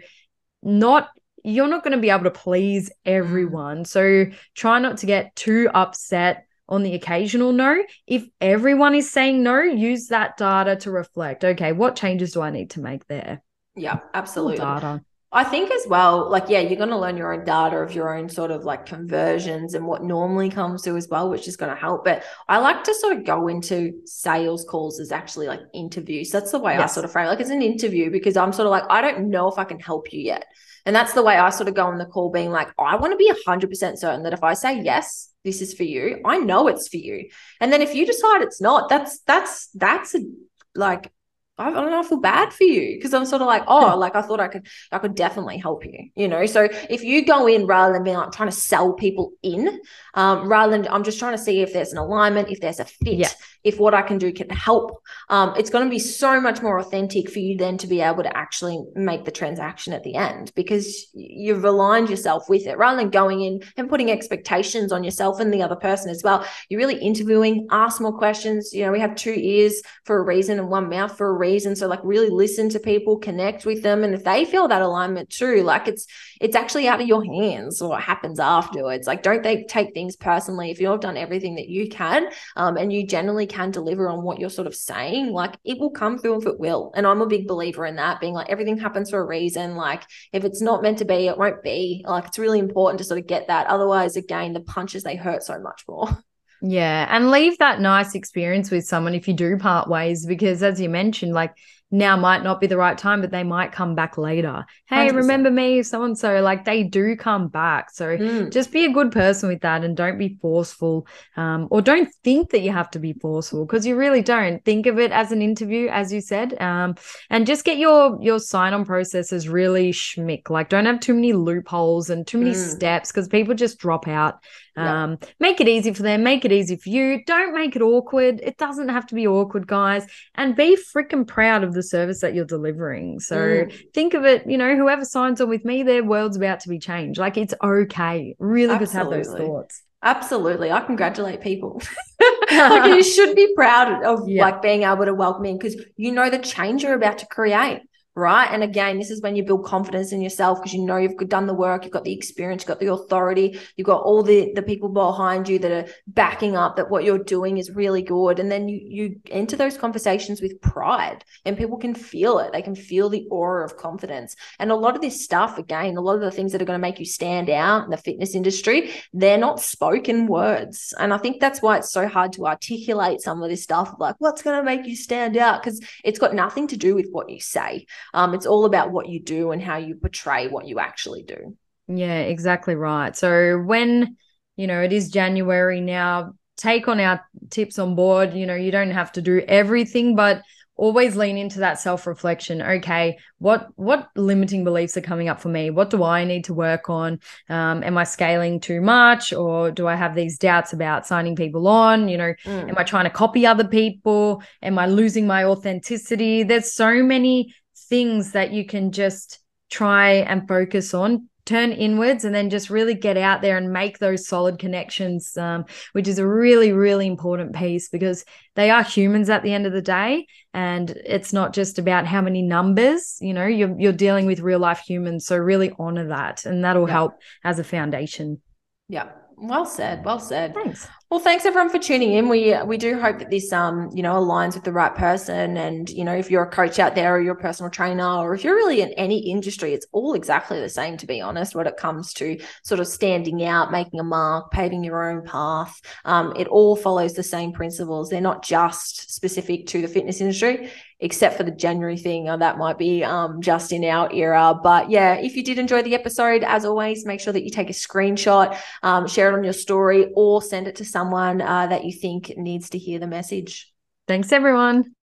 not you're not going to be able to please everyone. So try not to get too upset on the occasional no. If everyone is saying no, use that data to reflect, okay, what changes do I need to make there? Yeah, absolutely. Data. I think as well, like, yeah, you're going to learn your own data of your own sort of like conversions and what normally comes through as well, which is going to help. But I like to sort of go into sales calls as actually like interviews. That's the way yes. I sort of frame it. Like, it's an interview because I'm sort of like, I don't know if I can help you yet. And that's the way I sort of go on the call, being like, I want to be one hundred percent certain that if I say yes, this is for you, I know it's for you. And then if you decide it's not, that's, that's, that's a, like, I don't know, I feel bad for you because I'm sort of like, oh, like I thought I could, I could definitely help you, you know? So if you go in rather than being like trying to sell people in, um, rather than I'm just trying to see if there's an alignment, if there's a fit, yeah. if what I can do can help, um, it's going to be so much more authentic for you then to be able to actually make the transaction at the end, because you've aligned yourself with it rather than going in and putting expectations on yourself and the other person as well. You're really interviewing, ask more questions. You know, we have two ears for a reason and one mouth for a reason. So like really listen to people, connect with them. And if they feel that alignment too, like it's, it's actually out of your hands what happens afterwards. Like, don't they take things personally. If you've done everything that you can, um, and you generally can deliver on what you're sort of saying, like it will come through if it will. And I'm a big believer in that, being like, everything happens for a reason. Like if it's not meant to be, it won't be. Like it's really important to sort of get that. Otherwise, again, the punches, they hurt so much more. Yeah. And leave that nice experience with someone if you do part ways, because as you mentioned, like now might not be the right time, but they might come back later. Hey, one hundred percent. Remember me, so-and-so, like they do come back. So mm. just be a good person with that and don't be forceful, um, or don't think that you have to be forceful, because you really don't. Think of it as an interview, as you said, um, and just get your, your sign-on processes really schmick. Like don't have too many loopholes and too many mm. steps, because people just drop out. Um, yep. Make it easy for them. Make it easy for you. Don't make it awkward. It doesn't have to be awkward, guys. And be freaking proud of the service that you're delivering. So mm. think of it, you know, whoever signs on with me, their world's about to be changed. Like it's okay. Really just have those thoughts. Absolutely. I congratulate people. Like you should be proud of yeah. like being able to welcome in, because you know the change you're about to create. Right. And again, this is when you build confidence in yourself, because you know you've done the work, you've got the experience, you've got the authority, you've got all the, the people behind you that are backing up that what you're doing is really good. And then you, you enter those conversations with pride, and people can feel it. They can feel the aura of confidence. And a lot of this stuff, again, a lot of the things that are going to make you stand out in the fitness industry, they're not spoken words. And I think that's why it's so hard to articulate some of this stuff, like what's going to make you stand out, because it's got nothing to do with what you say. Um, it's all about what you do and how you portray what you actually do. Yeah, exactly right. So when, you know, it is January now, take on our tips on board. You know, you don't have to do everything, but always lean into that self-reflection. Okay, what what limiting beliefs are coming up for me? What do I need to work on? Um, am I scaling too much, or do I have these doubts about signing people on? You know, mm. am I trying to copy other people? Am I losing my authenticity? There's so many things that you can just try and focus on, turn inwards, and then just really get out there and make those solid connections, um, which is a really, really important piece, because they are humans at the end of the day, and it's not just about how many numbers, you know, you're, you're dealing with real life humans. So really honor that, and that'll yeah. help as a foundation. Yeah. Well said. Well said. Thanks. Well, thanks everyone for tuning in. We we do hope that this um you know aligns with the right person. And you know, if you're a coach out there, or you're a personal trainer, or if you're really in any industry, it's all exactly the same, to be honest, when it comes to sort of standing out, making a mark, paving your own path. Um, it all follows the same principles. They're not just specific to the fitness industry, except for the January thing. Oh, that might be um, just in our era. But yeah, if you did enjoy the episode, as always, make sure that you take a screenshot, um, share it on your story, or send it to someone uh, that you think needs to hear the message. Thanks, everyone.